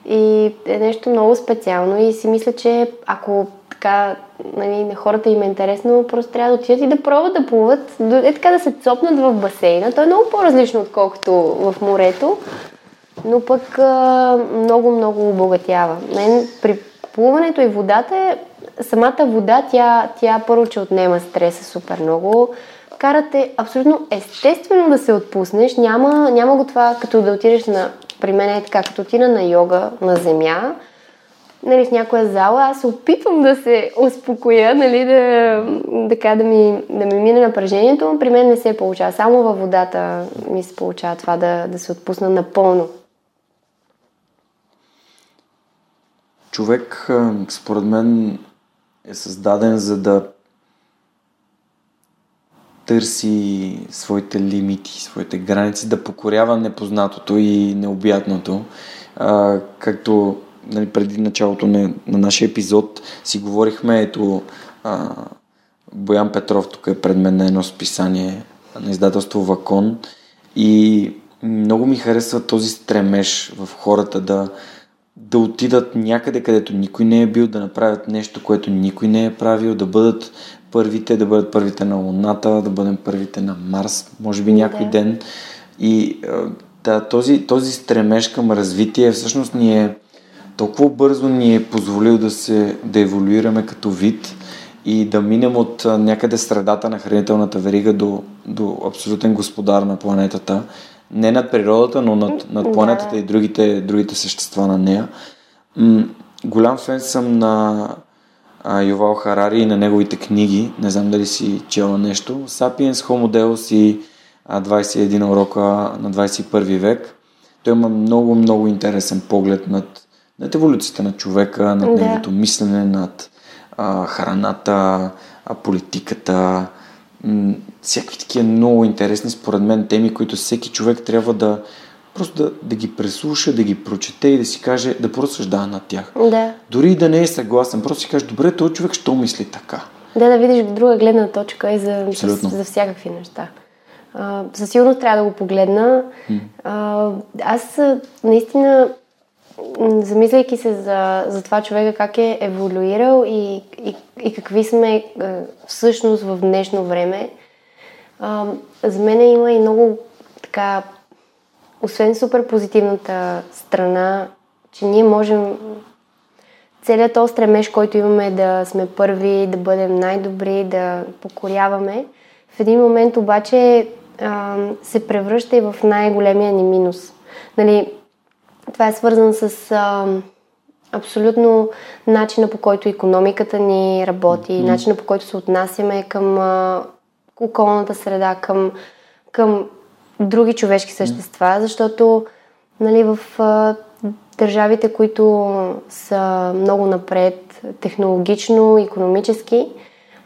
И е нещо много специално и си мисля, че ако така, нали, на хората им е интересно, просто трябва да отидат и да пробват да плуват, е така да се цопнат в басейна. То е много по-различно, отколкото в морето, но пък много-много обогатява. При плуването и водата е, самата вода, тя, тя първо, че отнема стреса супер много. Карате абсолютно естествено да се отпуснеш, няма, няма го това, като да отидеш на, при мен е така, като отида на йога, на земя, нали, в някоя зала, аз опитвам да се успокоя, нали, да, така, да, ми, да ми мине напрежението, но при мен не се получава. Само във водата ми се получава това да, да се отпусна напълно. Човек, според мен, е създаден за да търси своите лимити, своите граници, да покорява непознатото и необятното. А, както Нали, преди началото на, на нашия епизод си говорихме, ето а, Боян Петров тук е пред мен на едно списание на издателство Вакон и много ми харесва този стремеж в хората да, да отидат някъде, където никой не е бил, да направят нещо, което никой не е правил, да бъдат първите, да бъдат първите на Луната, да бъдем първите на Марс, може би някой да. ден. И да, този, този стремеж към развитие всъщност ни е толкова бързо ни е позволил да се да еволюираме като вид и да минем от някъде средата на хранителната верига до, до абсолютен господар на планетата. Не над природата, но над, над планетата да. и другите, другите същества на нея. М- голям фен съм на а, Ювал Харари и на неговите книги. Не знам дали си чела нещо. Сапиенс, Homo Deus и а, двайсет и един урока на двайсет и първи век. Той има много, много интересен поглед над над еволюцията на човека, над неговото да. мислене, над а, храната, а, политиката, м- всякакви такива много интересни, според мен, теми, които всеки човек трябва да просто да, да ги преслуша, да ги прочете и да си каже, да поразсъждава над тях. Да. Дори и да не е съгласен, просто си каже, добре, този човек що мисли така? Да, да видиш друга гледна точка и за, за всякакви неща. А, със сигурност трябва да го погледна. М. А, аз наистина, замисляйки се за, за това човека как е еволюирал и, и, и какви сме всъщност в днешно време, а, за мен има и много така, освен супер позитивната страна, че ние можем целият този стремеж, който имаме да сме първи, да бъдем най-добри, да покоряваме, в един момент обаче а, се превръща и в най-големия ни минус. Нали, това е свързано с а, абсолютно начина, по който икономиката ни работи, mm-hmm. начина, по който се отнасяме към а, околната среда, към, към други човешки същества, защото нали, в а, държавите, които са много напред технологично, икономически,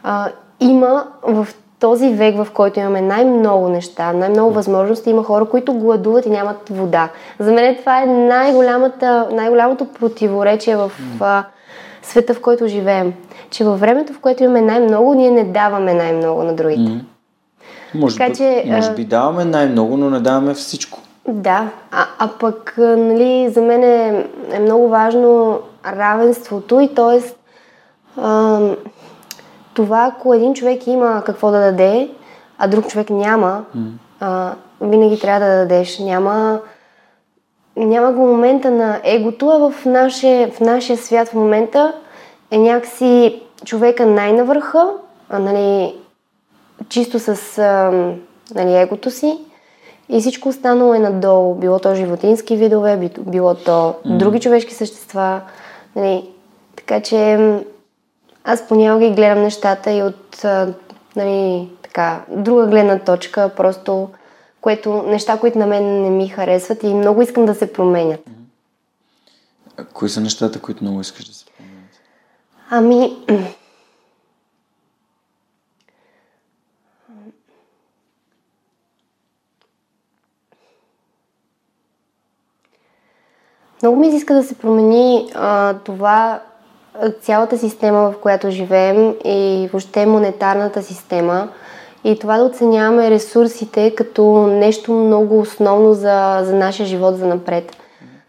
а, има в този век, в който имаме най-много неща, най-много възможности, има хора, които гладуват и нямат вода. За мен това е най-голямото противоречие в а, света, в който живеем. Че във времето, в което имаме най-много, ние не даваме най-много на другите. Mm-hmm. Може, така, би, че, може би даваме най-много, но не даваме всичко. Да, а, а пък нали, за мен е, е много важно равенството и т.е. това, ако един човек има какво да даде, а друг човек няма, mm. а, винаги трябва да дадеш. Няма, няма го момента на егото, а в, наше, в нашия свят в момента е някакси човека най-навърха, а, нали, чисто с а, нали, егото си и всичко останало е надолу. Било то животински видове, било то mm. други човешки същества. Нали, така че аз понякога ги гледам нещата и от нали, така, друга гледна точка, просто което, неща, които на мен не ми харесват и много искам да се променят. А кои са нещата, които много искаш да се променят? Ами... Много ми иска да се промени а, това цялата система, в която живеем и въобще монетарната система и това да оценяваме ресурсите като нещо много основно за, за нашия живот за напред.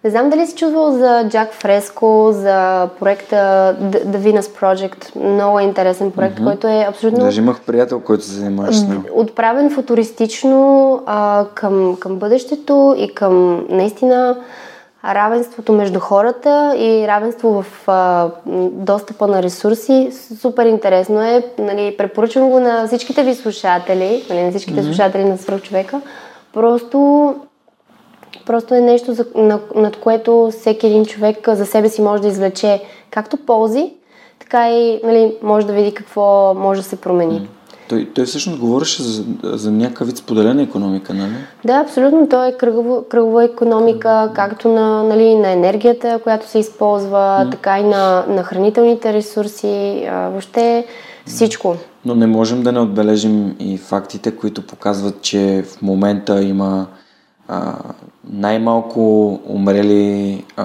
Не знам дали си чувствал за Джак Фреско, за проекта The Venus Project. Много е интересен проект, mm-hmm. който е абсолютно... Даже имах приятел, който се занимаваш с него. Отправен футуристично а, към, към бъдещето и към наистина равенството между хората и равенство в а, достъпа на ресурси. Супер интересно е. Нали, препоръчвам го на всичките ви слушатели, нали, на всичките mm-hmm. слушатели на Свръхчовека. Просто, просто е нещо, за, на, над което всеки един човек за себе си може да извлече както ползи, така и нали, може да види какво може да се промени. Mm-hmm. Той, той всъщност говореше за, за някакъв вид споделена икономика, нали? Да, абсолютно. Той е кръгова, кръгова икономика, както на, нали, на енергията, която се използва, mm. така и на, на хранителните ресурси, а, въобще всичко. Но не можем да не отбележим и фактите, които показват, че в момента има а, най-малко умрели а,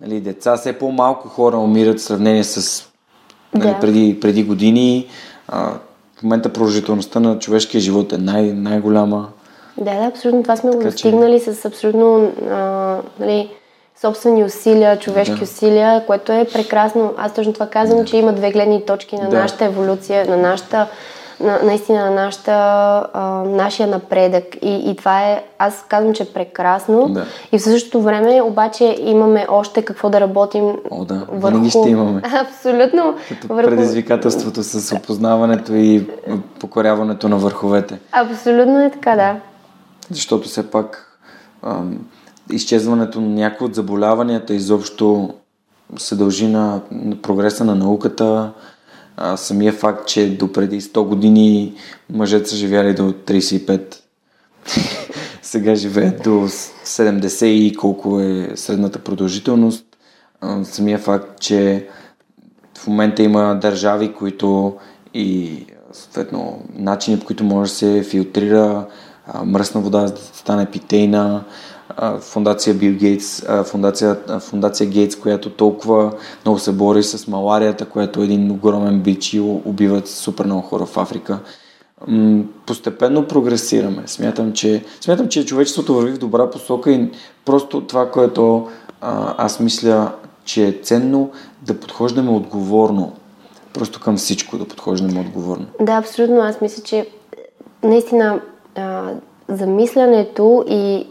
нали, деца, все по-малко хора умират в сравнение с нали, да. преди, преди години. А, в момента продължителността на човешкия живот е най- най-голяма. Да, да, абсолютно. Това сме така, го достигнали че... с абсолютно а, нали, собствени усилия, човешки да. усилия, което е прекрасно. Аз точно това казвам, да. че има две гледни точки на да. нашата еволюция, на нашата, на, наистина на нашата, а, нашия напредък. И, и това е, аз казвам, че е прекрасно. Да. И в същото време обаче имаме още какво да работим. О, да. Върху... ще имаме. Абсолютно. Като върху... предизвикателството с опознаването и покоряването на върховете. Абсолютно е така, да. Защото все пак ам, изчезването на някои от заболяванията изобщо се дължи на, на прогреса на науката. А, самия факт, че допреди сто години мъжете са живяли до трийсет и пет, сега живеят до седемдесет и колко е средната продължителност. А, самия факт, че в момента има държави, които и съответно начини, по които може да се филтрира мръсна вода, за да стане питейна, фондация Бил Гейтс, фондация, фондация Гейтс, която толкова много се бори с маларията, която е един огромен бич и убиват супер много хора в Африка. Постепенно прогресираме. Смятам, че, смятам, че човечеството върви в добра посока и просто това, което аз мисля, че е ценно, да подхождаме отговорно. Просто към всичко да подхождаме отговорно. Да, абсолютно. Аз мисля, че наистина а, замислянето и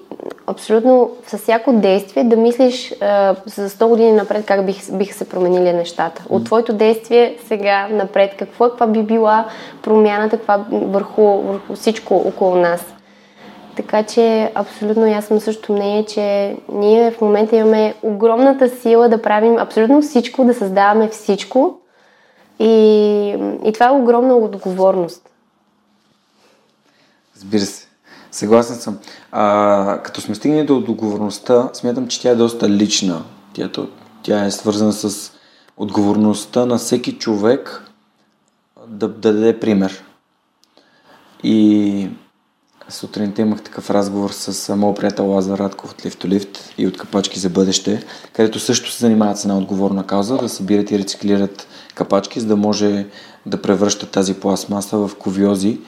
абсолютно със всяко действие да мислиш а, за сто години напред как бих, бих се променили нещата. От mm. твоето действие сега напред, какво, каква би била промяната каква върху, върху всичко около нас. Така че абсолютно аз съм също мнение, че ние в момента имаме огромната сила да правим абсолютно всичко, да създаваме всичко. И, и това е огромна отговорност. Разбира се. Съгласен съм. А, като сме стигнали до отговорността, смятам, че тя е доста лична. Тя, тя е свързана с отговорността на всеки човек да, да даде пример. И сутринта имах такъв разговор с моят приятел Лазар Радков от Лифтолифт и от Капачки за бъдеще, където също се занимават с една отговорна кауза, да събират и рециклират капачки, за да може да превръщат тази пластмаса в ковиози,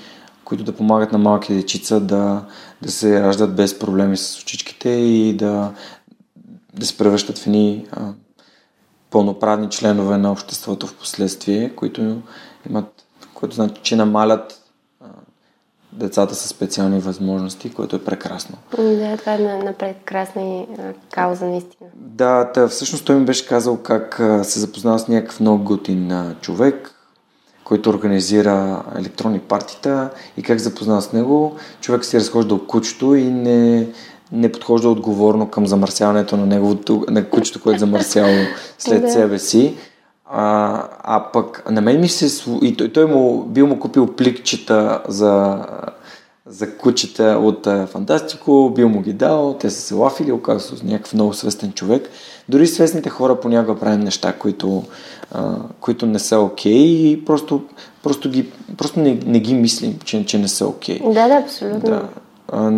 които да помагат на малки дечица да, да се раждат без проблеми с очичките и да, да се превръщат в едни а, пълноправни членове на обществото в последствие, които имат, което значи, че намалят а, децата със специални възможности, което е прекрасно. Да, това е на, на прекрасна кауза, наистина. Да, тъ, всъщност той ми беше казал как а, се запознава с някакъв много готин а, човек, който организира електронни партита и как запознава с него. Човек си разхожда от кучето и не, не подхожда отговорно към замърсяването на, неговото, на кучето, което е замърсяло след да. себе си. А, а пък на мен ми се... И той, той му, бил му купил пликчета за, за кучета от Фантастико, бил му ги дал, те са се лафили, оказва с някакъв много свестен човек. Дори свестните хора понякога правим неща, които, а, които не са окей и просто, просто, ги, просто не, не ги мислим, че, че не са окей. Да, да, абсолютно. Да. А,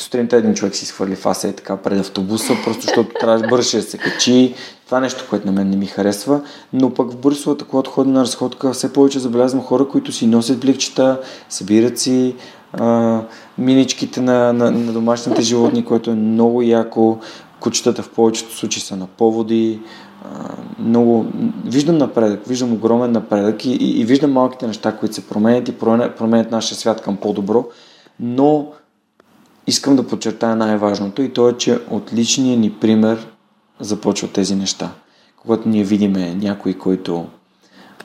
сутринта един човек си изхвърли фаса и така пред автобуса, просто защото трябваше бърше да се качи. Това е нещо, което на мен не ми харесва. Но пък в Борисовата, когато ходя на разходка, все повече забелязвам хора, които си носят бликчета, събират си а, миничките на, на, на домашните животни, което е много яко. Кучетата в повечето случаи са на поводи. А, много... Виждам напредък, виждам огромен напредък и, и, и виждам малките неща, които се променят и променят нашия свят към по-добро. Но искам да подчертая най-важното и то е, че от личния ни пример започват тези неща. Когато ние видиме някой, който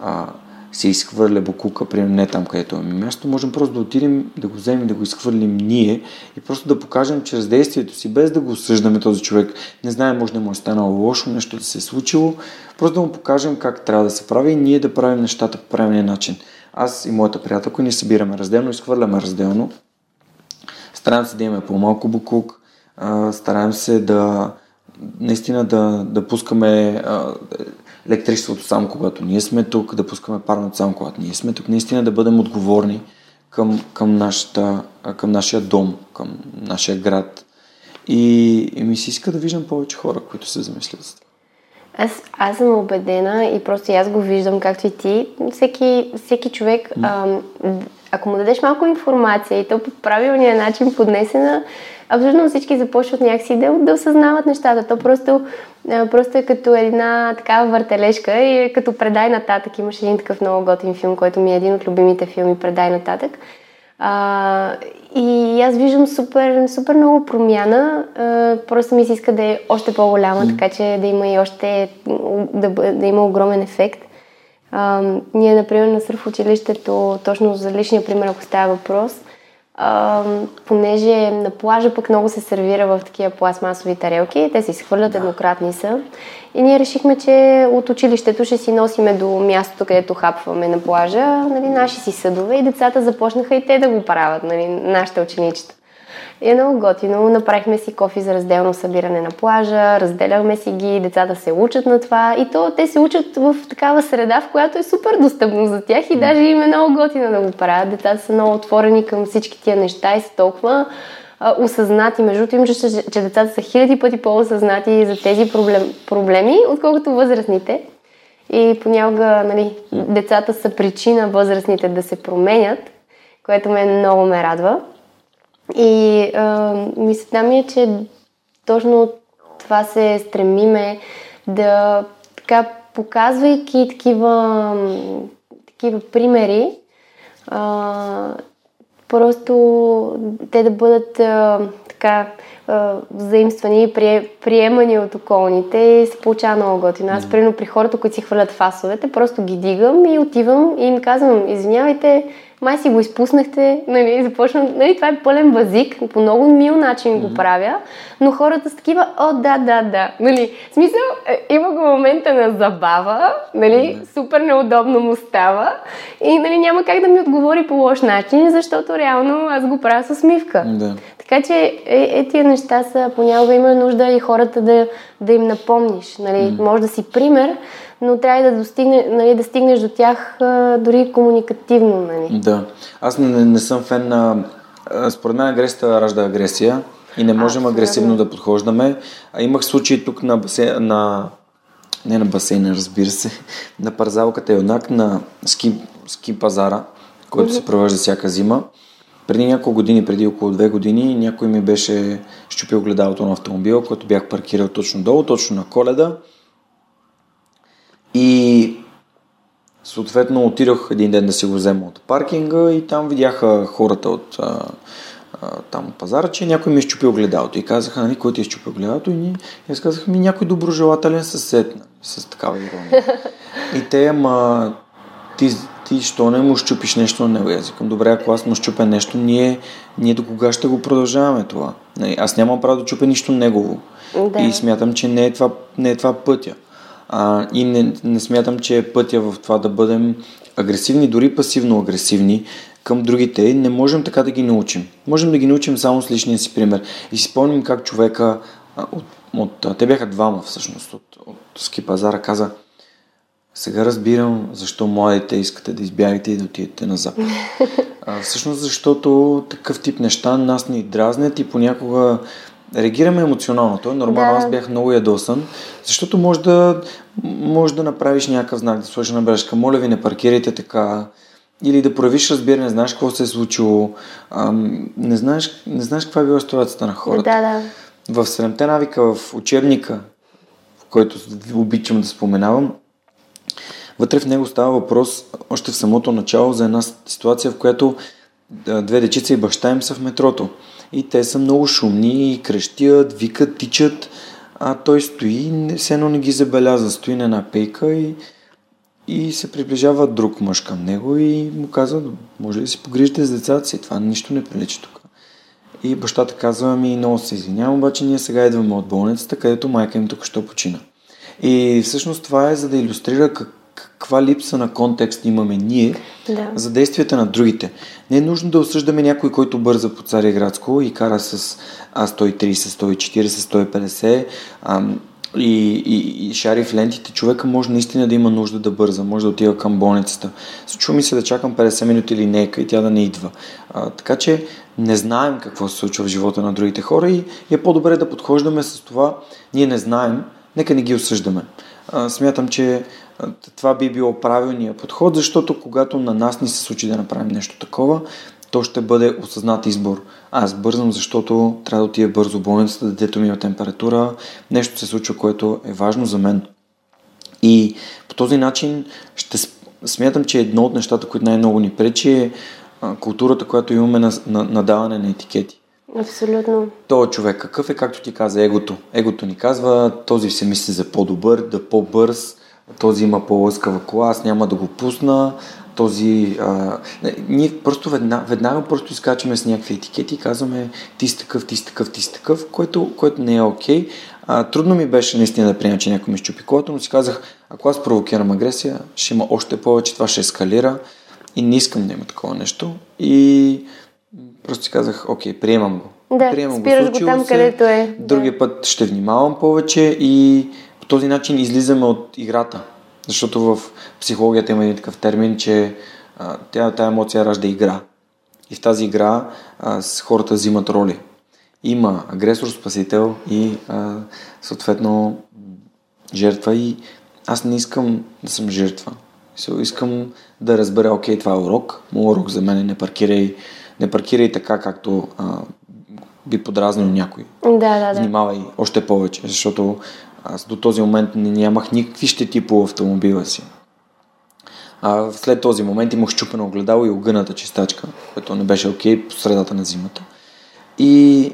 а, се изхвърля бокука, примерно не там, където имаме място, можем просто да отидем, да го вземем, да го изхвърлим ние и просто да покажем чрез действието си, без да го осъждаме този човек. Не знаем, може да му е станало лошо, нещо да се е случило. Просто да му покажем как трябва да се прави и ние да правим нещата по правилния начин. Аз и моята приятелка, ние събираме разделно, изхвърляме разделно. Стараем се да имаме по-малко бокук, стараем се да наистина да, да пускаме а, електричеството само когато ние сме тук, да пускаме парното само когато ние сме тук, наистина да бъдем отговорни към, към, нашата, към нашия дом, към нашия град. И, и ми се иска да виждам повече хора, които се замислят за това. Аз, аз съм убедена и просто аз го виждам, както и ти. Всеки, всеки човек, а, ако му дадеш малко информация и то по правилния начин поднесена, абсолютно всички започват някакси да, да осъзнават нещата. То просто, просто е като една такава въртележка и като Предай нататък. Имаше един такъв много готин филм, който ми е един от любимите филми, Предай нататък. А, и аз виждам супер, супер много промяна. А, просто ми се иска да е още по-голяма, така че да има и още да, да има огромен ефект. А, ние, например, на сърф училището, точно за личния пример, ако става въпрос, а, понеже на плажа пък много се сервира в такива пластмасови тарелки, те се изхвърлят, да. еднократни са. И ние решихме, че от училището ще си носиме до мястото, където хапваме на плажа, нали, наши си съдове и децата започнаха и те да го правят, нали, нашите ученичета. И е много готино. Направихме си кофи за разделно събиране на плажа, разделяхме си ги, децата се учат на това и то те се учат в такава среда, в която е супер достъпно за тях и даже им е много готино да го правят. Децата са много отворени към всички тия неща и са толкова осъзнати. Между другото, им чувствам, че, че децата са хиляди пъти по-осъзнати за тези проблем, проблеми, отколкото възрастните. И понякога, нали, децата са причина възрастните да се променят, което ме много ме радва. И а, мислята ми е, че точно това се стремиме да, така, показвайки такива, такива примери, а, просто те да бъдат а, така а, заимствани и прие, приемани от околните и се получава много готино. Аз, примерно, при хората, които си хвърлят фасовете, просто ги дигам и отивам и им казвам: извинявайте, май си го изпуснахте, нали, започнам, нали, това е пълен базик, по много мил начин го правя, но хората са такива: о, да, да, да, нали, в смисъл, има го момента на забава, нали, супер неудобно му става и, нали, няма как да ми отговори по лош начин, защото реално аз го правя с усмивка. Да. Така че е, е, тия неща са, понякога има нужда и хората да, да им напомниш, нали, може да си пример, но трябва да достигне, нали, да стигнеш до тях а, дори комуникативно. Нали. Да. Аз не, не съм фен на... Според мен агресията ражда агресия и не можем а, агресивно да подхождаме. А имах случаи тук на басейна... На... Не на басейна, разбира се. На парзалката Йонак, на ски, ски пазара, който mm-hmm. се провежда всяка зима. Преди няколко години, преди около две години, някой ми беше щупил гледалото на автомобила, който бях паркирал точно долу, точно на Коледа. И съответно отидох един ден да си го взема от паркинга и там видяха хората от а, а, там пазара, че някой ми е щупил гледалото. И казаха: нали, кой ти е щупил гледалото? И, ни... и аз казах: ми някой доброжелателен съсед, с такава ирония. И те: ама ти, ти що не му щупиш нещо на него? Аз казвам: добре, ако аз му щупя нещо, ние, ние до кога ще го продължаваме това? Нали, аз нямам право да чупя нищо негово. Да. И смятам, че не е това, не е това пътя. А, и не, не смятам, че е пътя в това да бъдем агресивни, дори пасивно агресивни към другите. Не можем така да ги научим. Можем да ги научим само с личния си пример. И си спомним как човека, от, от, те бяха двама всъщност, от, от ски пазара, каза: сега разбирам защо младите искате да избягате и да отидете на запад. А, всъщност защото такъв тип неща нас ни дразнят и понякога реагираме емоционално. То е нормално. Да. Аз бях много ядосан, защото може да, може да направиш някакъв знак, да сложиш на бележка: моля ви, не паркирайте така. Или да проявиш разбиране, не знаеш какво се е случило, ам, не, знаеш, не знаеш каква е била ситуацията на хората. Да, да. В седемте навика, в учебника, в който обичам да споменавам, вътре в него става въпрос още в самото начало за една ситуация, в която две дечица и баща им са в метрото. И те са много шумни, крещят, викат, тичат, а той стои, все едно не ги забелязва, стои на една пейка и, и се приближава друг мъж към него и му казва: може ли си погрижите за децата си, това нищо не прилича тук. И бащата казва: ми много се извинявам, обаче ние сега идваме от болницата, където майка им току-що почина. И всъщност това е за да илюстрира как каква липса на контекст имаме ние, да, за действията на другите. Не е нужно да осъждаме някой, който бърза по Цариградско и кара с сто и трийсет, сто и четирийсет, сто и петдесет ам, и, и, и шари в лентите. Човека може наистина да има нужда да бърза, може да отива към болницата. Случва ми се да чакам петдесет минути линейка и тя да не идва. А, така че не знаем какво се случва в живота на другите хора и е по-добре да подхождаме с това: ние не знаем, нека не ги осъждаме. А, смятам, че това би било правилният подход, защото когато на нас ни се случи да направим нещо такова, то ще бъде осъзнат избор. Аз бързам, защото трябва да отида бързо в болницата, детето ми има температура, нещо се случва, което е важно за мен. И по този начин ще смятам, че едно от нещата, които най-много ни пречи, е културата, която имаме на, на, на даване на етикети. Абсолютно. Той човек какъв е, както ти каза, егото. Егото ни казва: този се мисли за по-добър, да по-бърз, този има по-лъскава кола, аз няма да го пусна, този... А... Ние просто веднага, веднага просто изкачаме с някакви етикети и казваме: ти си такъв, ти си такъв, ти си такъв, което, което не е окей. Okay. Трудно ми беше наистина да приема, че някой ми щупи колата, но си казах: ако аз провокирам агресия, ще има още повече, това ще ескалира и не искам да има такова нещо. И просто си казах: окей, приемам го. Да, приемам спираш го, го там, се, където е. Другия път ще внимавам повече и по този начин излизаме от играта. Защото в психологията има един такъв термин, че а, тя, тая емоция ражда игра. И в тази игра а, с хората взимат роли. Има агресор, спасител и а, съответно жертва. И аз не искам да съм жертва. Искам да разбера, окей, това е урок. Моя урок за мен е не паркирай, не паркирай така, както а, би подразнил някой. Да, да, да. Внимавай още повече, защото аз до този момент нямах никакви щети по автомобила си. А след този момент имах щупено огледало и огъната чистачка, което не беше окей по средата на зимата. И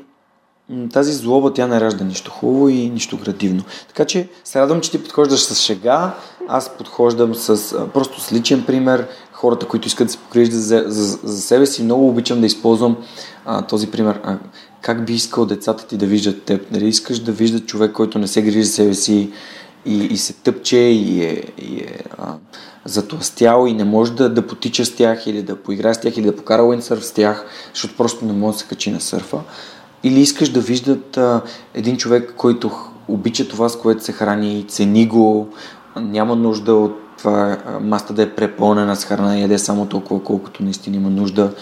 тази злоба, тя не ражда нищо хубаво и нищо градивно. Така че се радвам, че ти подхождаш с шега, аз подхождам с просто с личен пример. Хората, които искат да се покрижат за, за, за себе си, много обичам да използвам а, този пример. А, как би искал децата ти да виждат теб? Нали, искаш да виждат човек, който не се грижи за себе си и, и се тъпче и е, и е а, затластял и не може да, да потича с тях или да поиграе с тях или да покара уиндсърф с тях, защото просто не може да се качи на сърфа. Или искаш да виждат а, един човек, който обича това, с което се храни, цени го, няма нужда от това маста да е препълнена с храна и яде само толкова, колкото наистина има нужда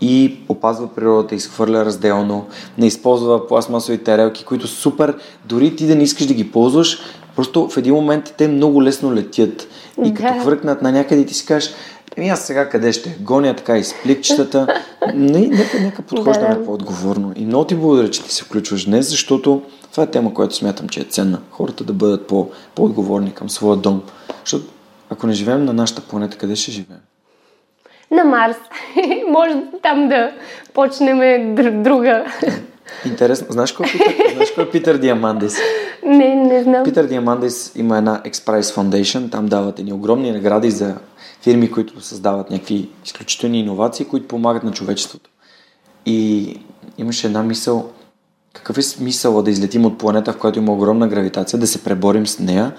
и опазва природата, изхвърля разделно, не използва пластмасови тарелки, които супер, дори ти да не искаш да ги ползваш, просто в един момент те много лесно летят и да. Като хвъркнат на някъде ти си кажеш, еми аз сега къде ще гоня така и с пликчетата, нека, нека подхождаме да. По-отговорно и много ти благодаря, че ти се включваш днес, защото това е тема, която смятам, че е ценна, хората да бъдат по- по-отговорни към своя дом, защото ако не живеем на нашата планета, къде ще живеем? На Марс. Може там да почнем друга. Интересно. Знаеш кой е Питър, знаеш кой е Питър Диамандис? Не, не знам. Питър Диамандис има една X-Prize Foundation. Там дават едни огромни награди за фирми, които създават някакви изключителни иновации, които помагат на човечеството. И имаше една мисъл. Какъв е смисъл да излетим от планета, в която има огромна гравитация, да се преборим с нея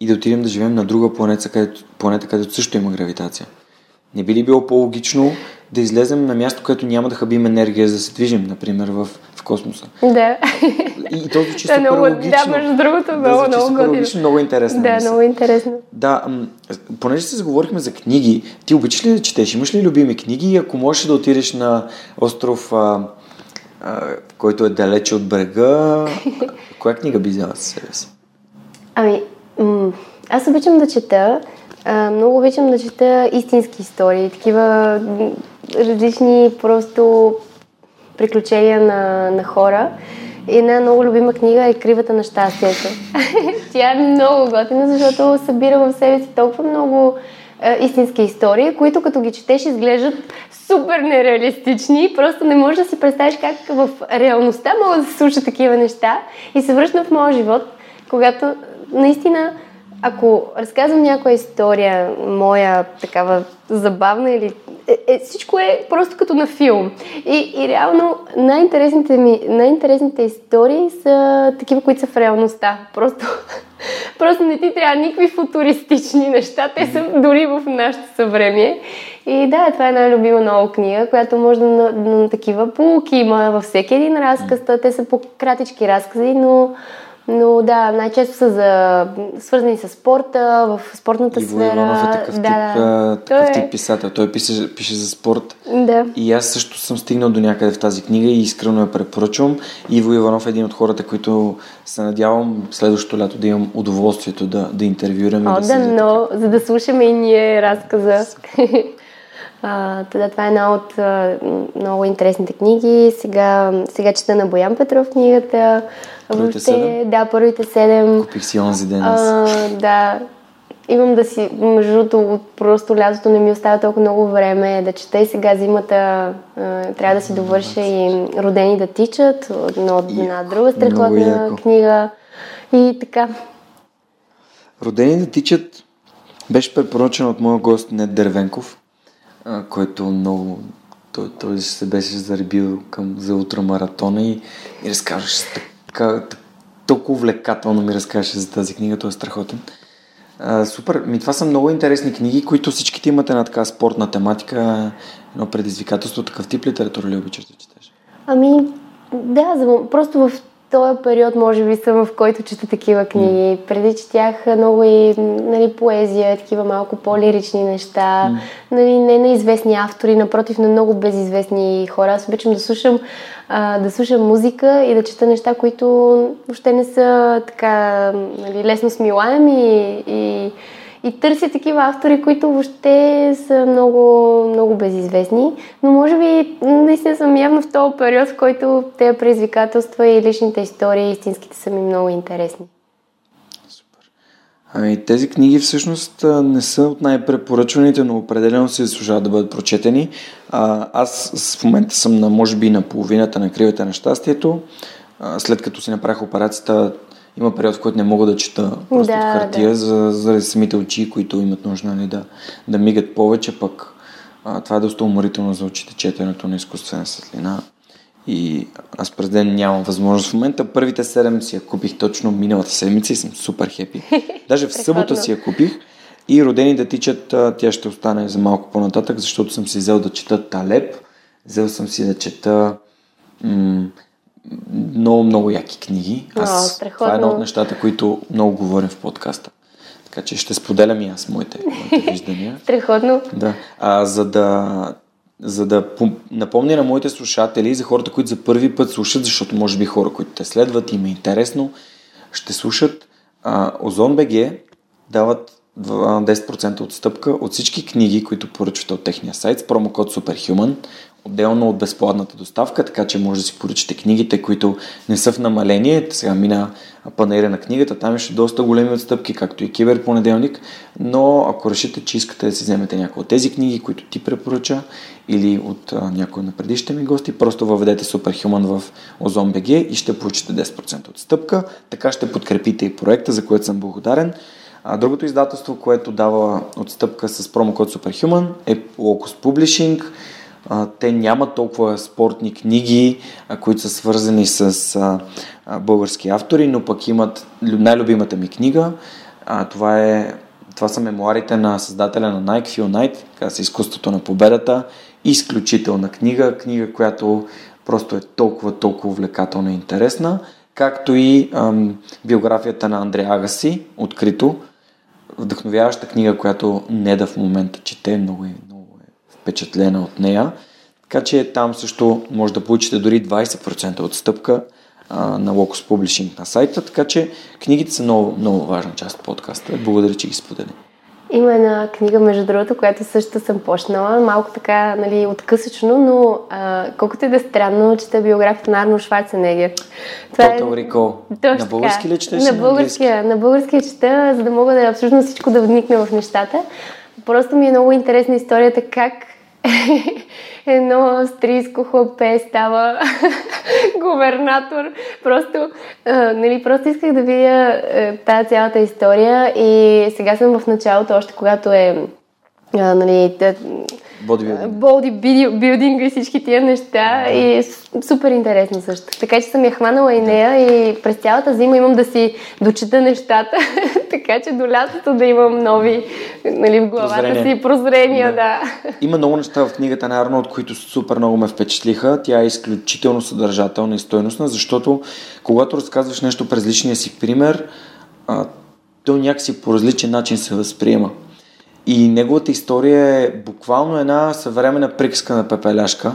и да отидем да живеем на друга планета, където, планета, където също има гравитация? Не би ли било по-логично да излезем на място, където няма да хабим енергия, за да се движим, например, в, в космоса? Да. И то звучи супер логично. Да, между другото, много, да, много логично. Много интересно. Да, много интересно. Да, понеже се заговорихме за книги, ти обичаш ли да четеш? Имаш ли любими книги? И ако можеш да отидеш на остров, а, а, който е далече от брега, коя книга би взяла със себе си? Ами, м- аз обичам да чета. А, много обичам да чета истински истории, такива различни просто приключения на, на хора. Една много любима книга е Кривата на щастието. Тя е много готина, защото събира в себе си толкова много а, истински истории, които като ги четеш изглеждат супер нереалистични. Просто не можеш да си представиш как в реалността могат да се случат такива неща. И се връщам в моя живот, когато наистина... Ако разказвам някоя история, моя такава забавна или... Е, е, всичко е просто като на филм. И, и реално най-интересните, ми, най-интересните истории са такива, които са в реалността. Просто, просто не ти трябва никакви футуристични неща. Те са дори в нашето съвремие. И да, това е една любима нова книга, която може да на, на такива поуки има във всеки един разказ. Те са по-кратички разкази, но... Но да, най-често са за... свързани с спорта, в спортната Иво сфера. Иво Иванов е такъв, да, тип, да. такъв е... тип писател. Той пише, пише за спорт. Да. И аз също съм стигнал до някъде в тази книга и искрено я препоръчвам. Иво Иванов е един от хората, които се надявам следващото лято да имам удоволствието да, да интервюираме. О, да, да, но за да слушаме и ние разказа. А, тогава това е една от а, много интересните книги. Сега, сега чета на Боян Петров книгата. Първите седем? Да, първите седем. Купих си онзи ден. А, да. Имам да си, между другото, просто лятото не ми остава толкова много време да чета и сега зимата а, трябва да се довърша и Родени да тичат, но от една друга страхотна книга. И така. Родени да тичат беше препоръчен от моя гост Нед Дървенков, който много... Той, той се беше заребил към, за утрамаратона и ми разказваше така... Толкова увлекателно ми разказваше за тази книга, той е страхотен. А, супер! Ми, това са много интересни книги, които всичките имат една така спортна тематика, едно предизвикателство, такъв тип литература ли обичаш да четеш? Ами, Да, за, просто в този период, може би, съм, в който чета такива книги. Mm. Преди четях много и нали, поезия, такива малко по-лирични неща, mm. нали, не на известни автори, напротив, на много безизвестни хора. Аз обичам да слушам, а, да слушам музика и да чета неща, които въобще не са така нали, лесно смилаеми и, и търся такива автори, които въобще са много, много безизвестни. Но може би наистина съм явно в този период, в който тези предизвикателства и личните истории, истинските са ми много интересни. Супер. Ами тези книги всъщност не са от най-препоръчваните, но определено се заслужават да бъдат прочетени. А, аз в момента съм на, може би, на половината на Кривата на щастието. А, след като си направих операцията, има период, в който не мога да чета просто да, от хартия, да. за, заради самите очи, които имат нужда нали, да, да мигат повече, пък а, това е доста уморително за очите, четенето на изкуствена светлина. И аз през ден нямам възможност. В момента първите седем си я купих точно миналата седмица и съм супер хепи. Даже в събота си я купих и Родени да тичат, тя ще остане за малко по-нататък, защото съм си взел да чета Талеб, взел съм си да чета... М- много, много яки книги. Аз, О, това е едно от нещата, които много говорим в подкаста. Така че ще споделям и аз моите, моите виждания. Страхотно. Да. А, за да, за да напомня на моите слушатели и за хората, които за първи път слушат, защото може би хора, които те следват, им е интересно, ще слушат. А, Озон.бг дават десет процента отстъпка от всички книги, които поръчвате от техния сайт с промокод SUPERHUMAN, отделно от безплатната доставка, така че може да си поръчате книгите, които не са в намаление. Сега мина панаира на книгата, там ще доста големи отстъпки, както и киберпонеделник, но ако решите, че искате да си вземете някои от тези книги, които ти препоръча или от а, някой на предишните ми гости, просто въведете SUPERHUMAN в Озон.бг и ще получите десет процента отстъпка, така ще подкрепите и проекта, за което съм благодарен. А другото издателство, което дава отстъпка с промокод SUPERHUMAN е Locus Publishing. А, те нямат толкова спортни книги, а, които са свързани с а, а, български автори, но пък имат най-любимата ми книга. А, това, е, това са мемуарите на създателя на Nike, Фил Найт, така са изкуството на победата. Изключителна книга, книга, която просто е толкова, толкова увлекателна и интересна. Както и ам, биографията на Андре Агаси, открито, вдъхновяваща книга, която Неда в момента чете, много е, много е впечатлена от нея. Така че там също може да получите дори двайсет процента отстъпка а, на Locus Publishing на сайта, така че книгите са много, много важна част от подкаста. Благодаря, че ги сподели. Има една книга, между другото, която също съм почнала, малко така, нали, откъсъчно, но а, колкото и да странно, чета биографията на Арнолд Шварценегер. Total Recall. Е... На български ли четеш? На българския, на българския чета, за да мога да абсолютно всичко да вникна в нещата. Просто ми е много интересна историята как едно австрийско хлапе става губернатор. Просто, а, нали, просто исках да видя е, тази цялата история и сега съм в началото, още когато е а, нали, да, бодибилдинг и всички тия неща и супер интересно също. Така че съм я хванала и нея и през цялата зима имам да си дочета нещата, така че до лятото да имам нови нали, в главата прозрения. Си прозрения. Да. Да. Има много неща в книгата на Арнолд, които супер много ме впечатлиха. Тя е изключително съдържателна и стойностна, защото когато разказваш нещо през личния си пример, то някакси по различен начин се възприема. И неговата история е буквално една съвременна приказка на пепеляшка,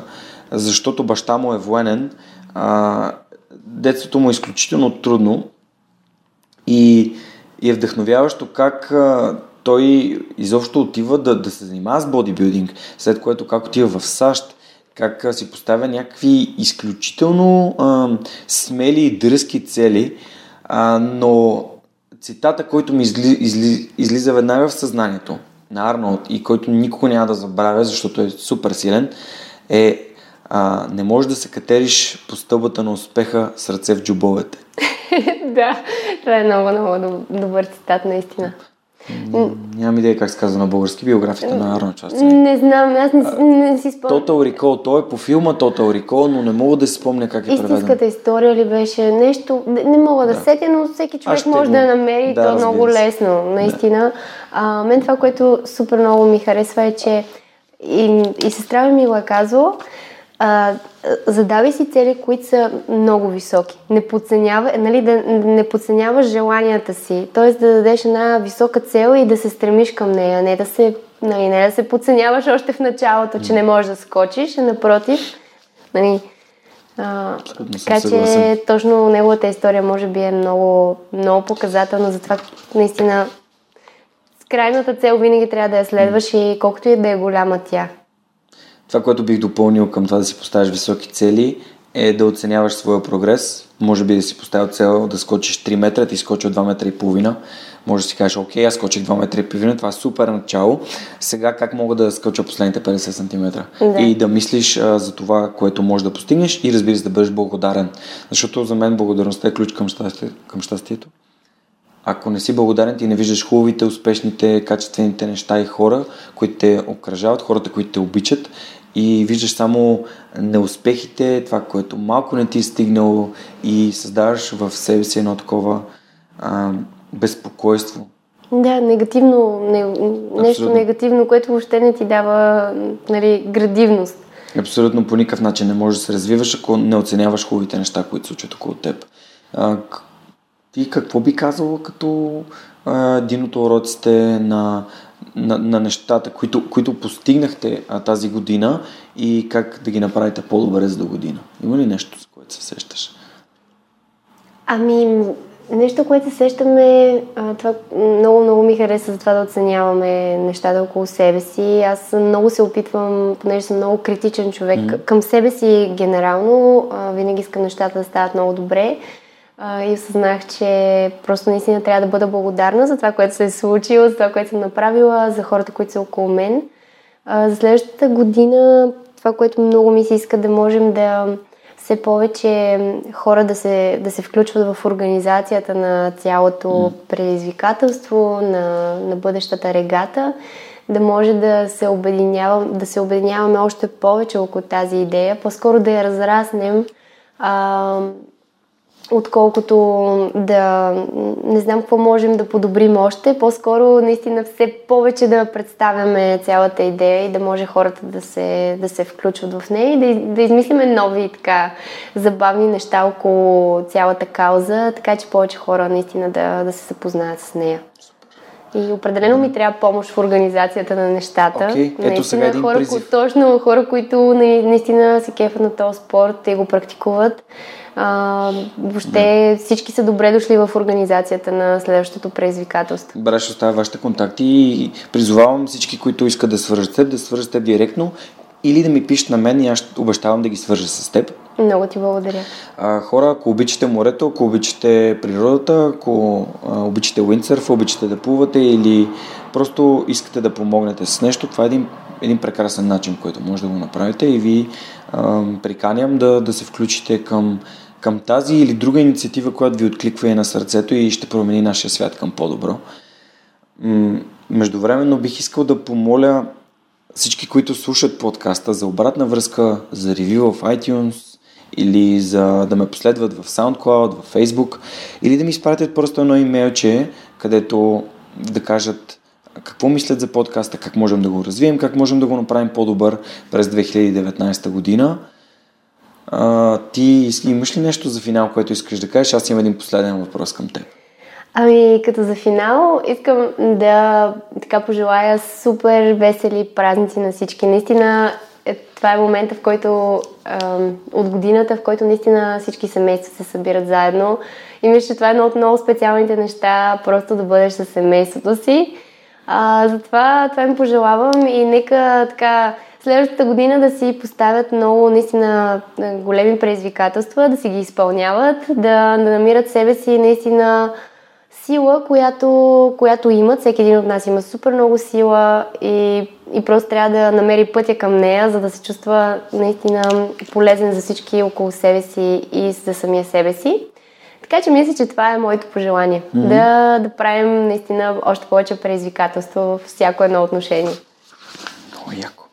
защото баща му е военен, а, детството му е изключително трудно и, и е вдъхновяващо как а, той изобщо отива да, да се занимава с бодибилдинг, след което как отива в САЩ, как а, си поставя някакви изключително а, смели и дръзки цели, а, но цитата, който ми изли, изли, излиза веднага в съзнанието на Арнолд и който никога няма да забравя, защото е супер силен, е а, не можеш да се катериш по стълбата на успеха с ръце в джобовете. Да, това е много, много добър цитат, наистина. Н- нямам идея как се казва на български биографията на Арнолд Шварценегер. Не знам, аз не, не си спомням. Total Recall, той е по филма Total Recall, но не мога да си спомня как е преведен. Истинската история ли беше нещо, не мога да, да. сетя, но всеки човек може го... да я намери, да, то е много лесно, наистина. Да. А, мен това, което супер много ми харесва е, че и, и сестра ми го е казвала, а, задавай си цели, които са много високи. Не подценявай, нали, да не подценяваш желанията си, т.е. да дадеш една висока цел и да се стремиш към нея, не да се, нали, не да се подценяваш още в началото, че не можеш да скочиш, а напротив, нали, а, така че точно неговата история може би е много, много показателна за това, наистина крайната цел винаги трябва да я следваш и колкото и да е голяма тя. Това, което бих допълнил към това да си поставиш високи цели, е да оценяваш своя прогрес. Може би да си поставил цел да скочиш три метра, ти скочи от два метра и половина. Може да си кажеш, окей, аз скочих два метра и половина, това е супер начало. Сега как мога да скоча последните петдесет сантиметра? Да. И да мислиш а, за това, което можеш да постигнеш и, разбира се, да бъдеш благодарен. Защото за мен благодарността е ключ към, щастие, към щастието. Ако не си благодарен, ти не виждаш хубавите, успешните, качествените неща и хора, които те окръжават, хората, които те обичат, и виждаш само неуспехите, това, което малко не ти е стигнало, и създаваш в себе си едно такова а, безпокойство. Да, негативно, не, нещо негативно, което въобще не ти дава, нали, градивност. Абсолютно по никакъв начин не можеш да се развиваш, ако не оценяваш хубавите неща, които случват около теб. А, Ти какво би казала като а, един от уроците на, на, на нещата, които, които постигнахте а, тази година, и как да ги направите по-добре за до година? Има ли нещо, за което се сещаш? Ами, нещо, което се сещаме, а, това много-много ми хареса за това да оценяваме нещата около себе си. Аз много се опитвам, понеже съм много критичен човек, mm-hmm. към себе си генерално, а, винаги искам нещата да стават много добре. И осъзнах, че просто наистина трябва да бъда благодарна за това, което се е случило, за това, което съм направила, за хората, които са около мен. За следващата година това, което много ми се иска, да можем да все повече хора да се, да се включват в организацията на цялото предизвикателство, на, на бъдещата регата, да може да се обединявам, да се обединяваме още повече около тази идея, по-скоро да я разраснем, а, отколкото да не знам какво можем да подобрим още, по-скоро наистина все повече да представяме цялата идея и да може хората да се, да се включват в нея и да, да измислиме нови така забавни неща около цялата кауза, така че повече хора наистина да, да се съпознаят с нея. И определено ми трябва помощ в организацията на нещата. Okay. Ето наистина, сега един хора, призив. Точно хора, които наистина се кефат на този спорт и го практикуват. А, въобще да. Всички са добре дошли в организацията на следващото предизвикателство. Добре, ще оставя вашите контакти и призовавам всички, които искат да свържат теб, да свържат теб директно или да ми пишат на мен и аз обещавам да ги свържа с теб. Много ти благодаря. А, хора, ако обичате морето, ако обичате природата, ако а, обичате уиндсърф, обичате да плувате или просто искате да помогнете с нещо, това е един, един прекрасен начин, който може да го направите, и ви а, приканям да, да се включите към, към тази или друга инициатива, която ви откликва и на сърцето и ще промени нашия свят към по-добро. М- междувременно бих искал да помоля всички, които слушат подкаста, за обратна връзка, за ревю в iTunes, или за да ме последват в SoundCloud, в Facebook, или да ми изпратят просто едно имейлче, където да кажат какво мислят за подкаста, как можем да го развием, как можем да го направим по-добър през две хиляди и деветнадесета година. А, ти имаш ли нещо за финал, което искаш да кажеш? Аз имам един последен въпрос към теб. Ами, като за финал, искам да така пожелая супер весели празници на всички. Наистина, е, това е момента, в който е, от годината, в който наистина всички семейства се събират заедно. И мисля, че това е едно от много специалните неща, просто да бъдеш със семейството си. А, затова това им пожелавам и нека така следващата година да си поставят много наистина големи предизвикателства, да си ги изпълняват, да, да намират себе си наистина сила, която, която имат. Всеки един от нас има супер много сила и, и просто трябва да намери пътя към нея, за да се чувства наистина полезен за всички около себе си и за самия себе си. Така че мисля, че това е моето пожелание. Mm-hmm. Да, да правим наистина още повече предизвикателства във всяко едно отношение. Много яко.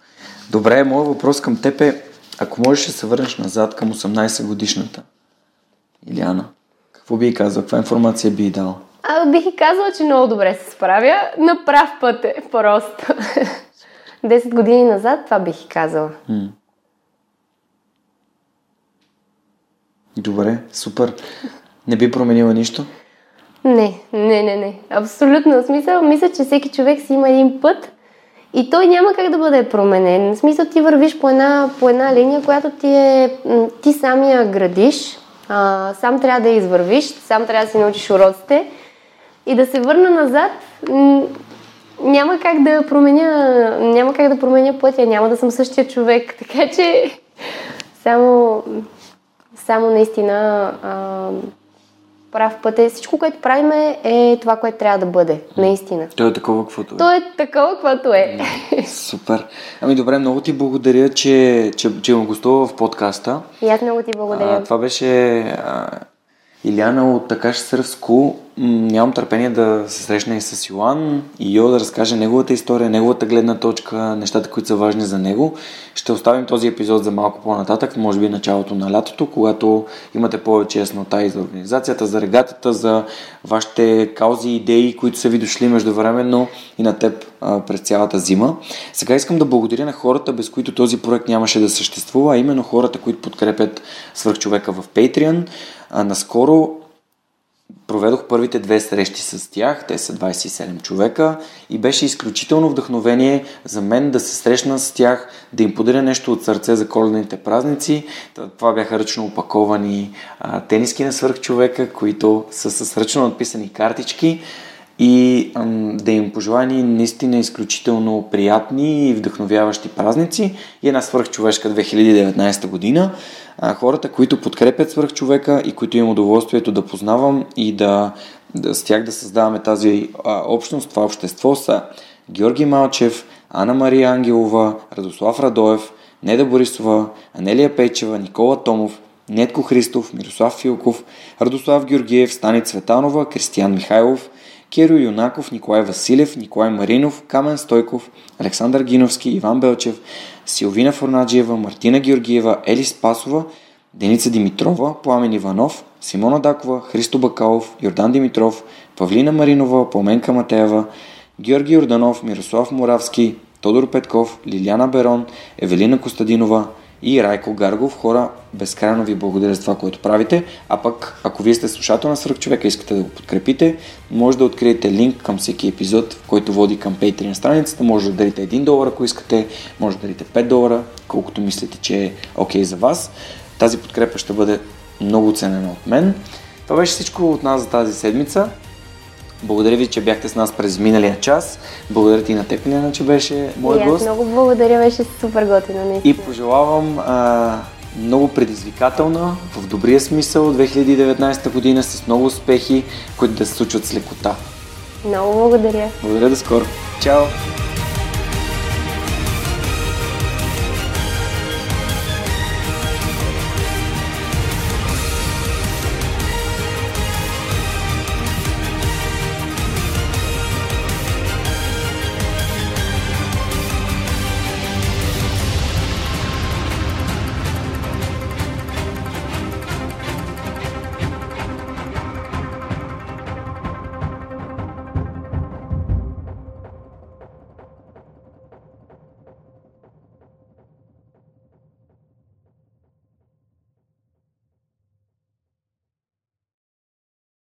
Добре, моят въпрос към теб е, ако можеш да се върнеш назад към осемнадесет годишната Иляна, какво би ѝ казала? Каква информация би ѝ дала? А, бих и казала, че много добре се справя. На прав път е, просто. десет години назад това бих и казала. Mm. Добре, супер. Не би променила нищо? Не, не, не, не. Абсолютно. В смисъл, мисля, че всеки човек си има един път и той няма как да бъде променен. В смисъл, ти вървиш по една, по една линия, която ти е... Ти самия градиш, а, сам трябва да я извървиш, сам трябва да си научиш уроците и да се върна назад... Няма как да променя, няма как да променя пътя, няма да съм същия човек, така че само, само наистина а, прав път е. Всичко, което правим е това, което трябва да бъде, наистина. То е такова, каквото е. То е такова, каквото е. Супер. Ами добре, много ти благодаря, че, че, че имам гостува в подкаста. И аз много ти благодаря. А, това беше... А... Иляна от Акаша Сърф Скул. Нямам търпение да се срещна и с Йоан и Йо да разкаже неговата история, неговата гледна точка, нещата, които са важни за него. Ще оставим този епизод за малко по-нататък, може би началото на лятото, когато имате повече яснота и за организацията, за регатата, за вашите каузи, идеи, които са ви дошли междувременно и на теб а, през цялата зима. Сега искам да благодаря на хората, без които този проект нямаше да съществува, а именно хората, които подкрепят свръхчовека в Patreon. А, наскоро проведох първите две срещи с тях, те са двайсет и седем човека и беше изключително вдъхновение за мен да се срещна с тях, да им подаря нещо от сърце за коледните празници. Това бяха ръчно опаковани а, тениски на свръхчовека, които са с ръчно надписани картички и а, да им пожелани наистина изключително приятни и вдъхновяващи празници и една свръхчовешка две хиляди и деветнайсета година. Хората, които подкрепят свръхчовека и които имам удоволствието да познавам и да, да с тях да създаваме тази а, общност, това общество са Георги Малчев, Анна Мария Ангелова, Радослав Радоев, Неда Борисова, Анелия Пейчева, Никола Томов, Нетко Христов, Мирослав Филков, Радослав Георгиев, Стани Цветанова, Кристиян Михайлов, Киро Юнаков, Николай Василев, Николай Маринов, Камен Стойков, Александър Гиновски, Иван Белчев, Силвина Фурнаджиева, Мартина Георгиева, Ели Спасова, Деница Димитрова, Пламен Иванов, Симона Дакова, Христо Бакалов, Йордан Димитров, Павлина Маринова, Пламенка Матеева, Георги Йорданов, Мирослав Муравски, Тодор Петков, Лиляна Берон, Евелина Костадинова и Райко Гаргов. Хора, безкрайно ви благодаря за това, което правите. А пък, ако вие сте слушател на свръхчовека и искате да го подкрепите, може да откриете линк към всеки епизод, който води към Patreon страницата. Може да дарите един долар, ако искате, може да дарите пет долара, колкото мислите, че е окей за вас. Тази подкрепа ще бъде много ценена от мен. Това беше всичко от нас за тази седмица. Благодаря ви, че бяхте с нас през миналия час. Благодаря ти на теб, Иляна, че беше мой гост. Много благодаря, беше супер готино. Наистина. И пожелавам а, много предизвикателна, в добрия смисъл, две хиляди и деветнайсета година с много успехи, които да се случват с лекота. Много благодаря. Благодаря, до скоро. Чао!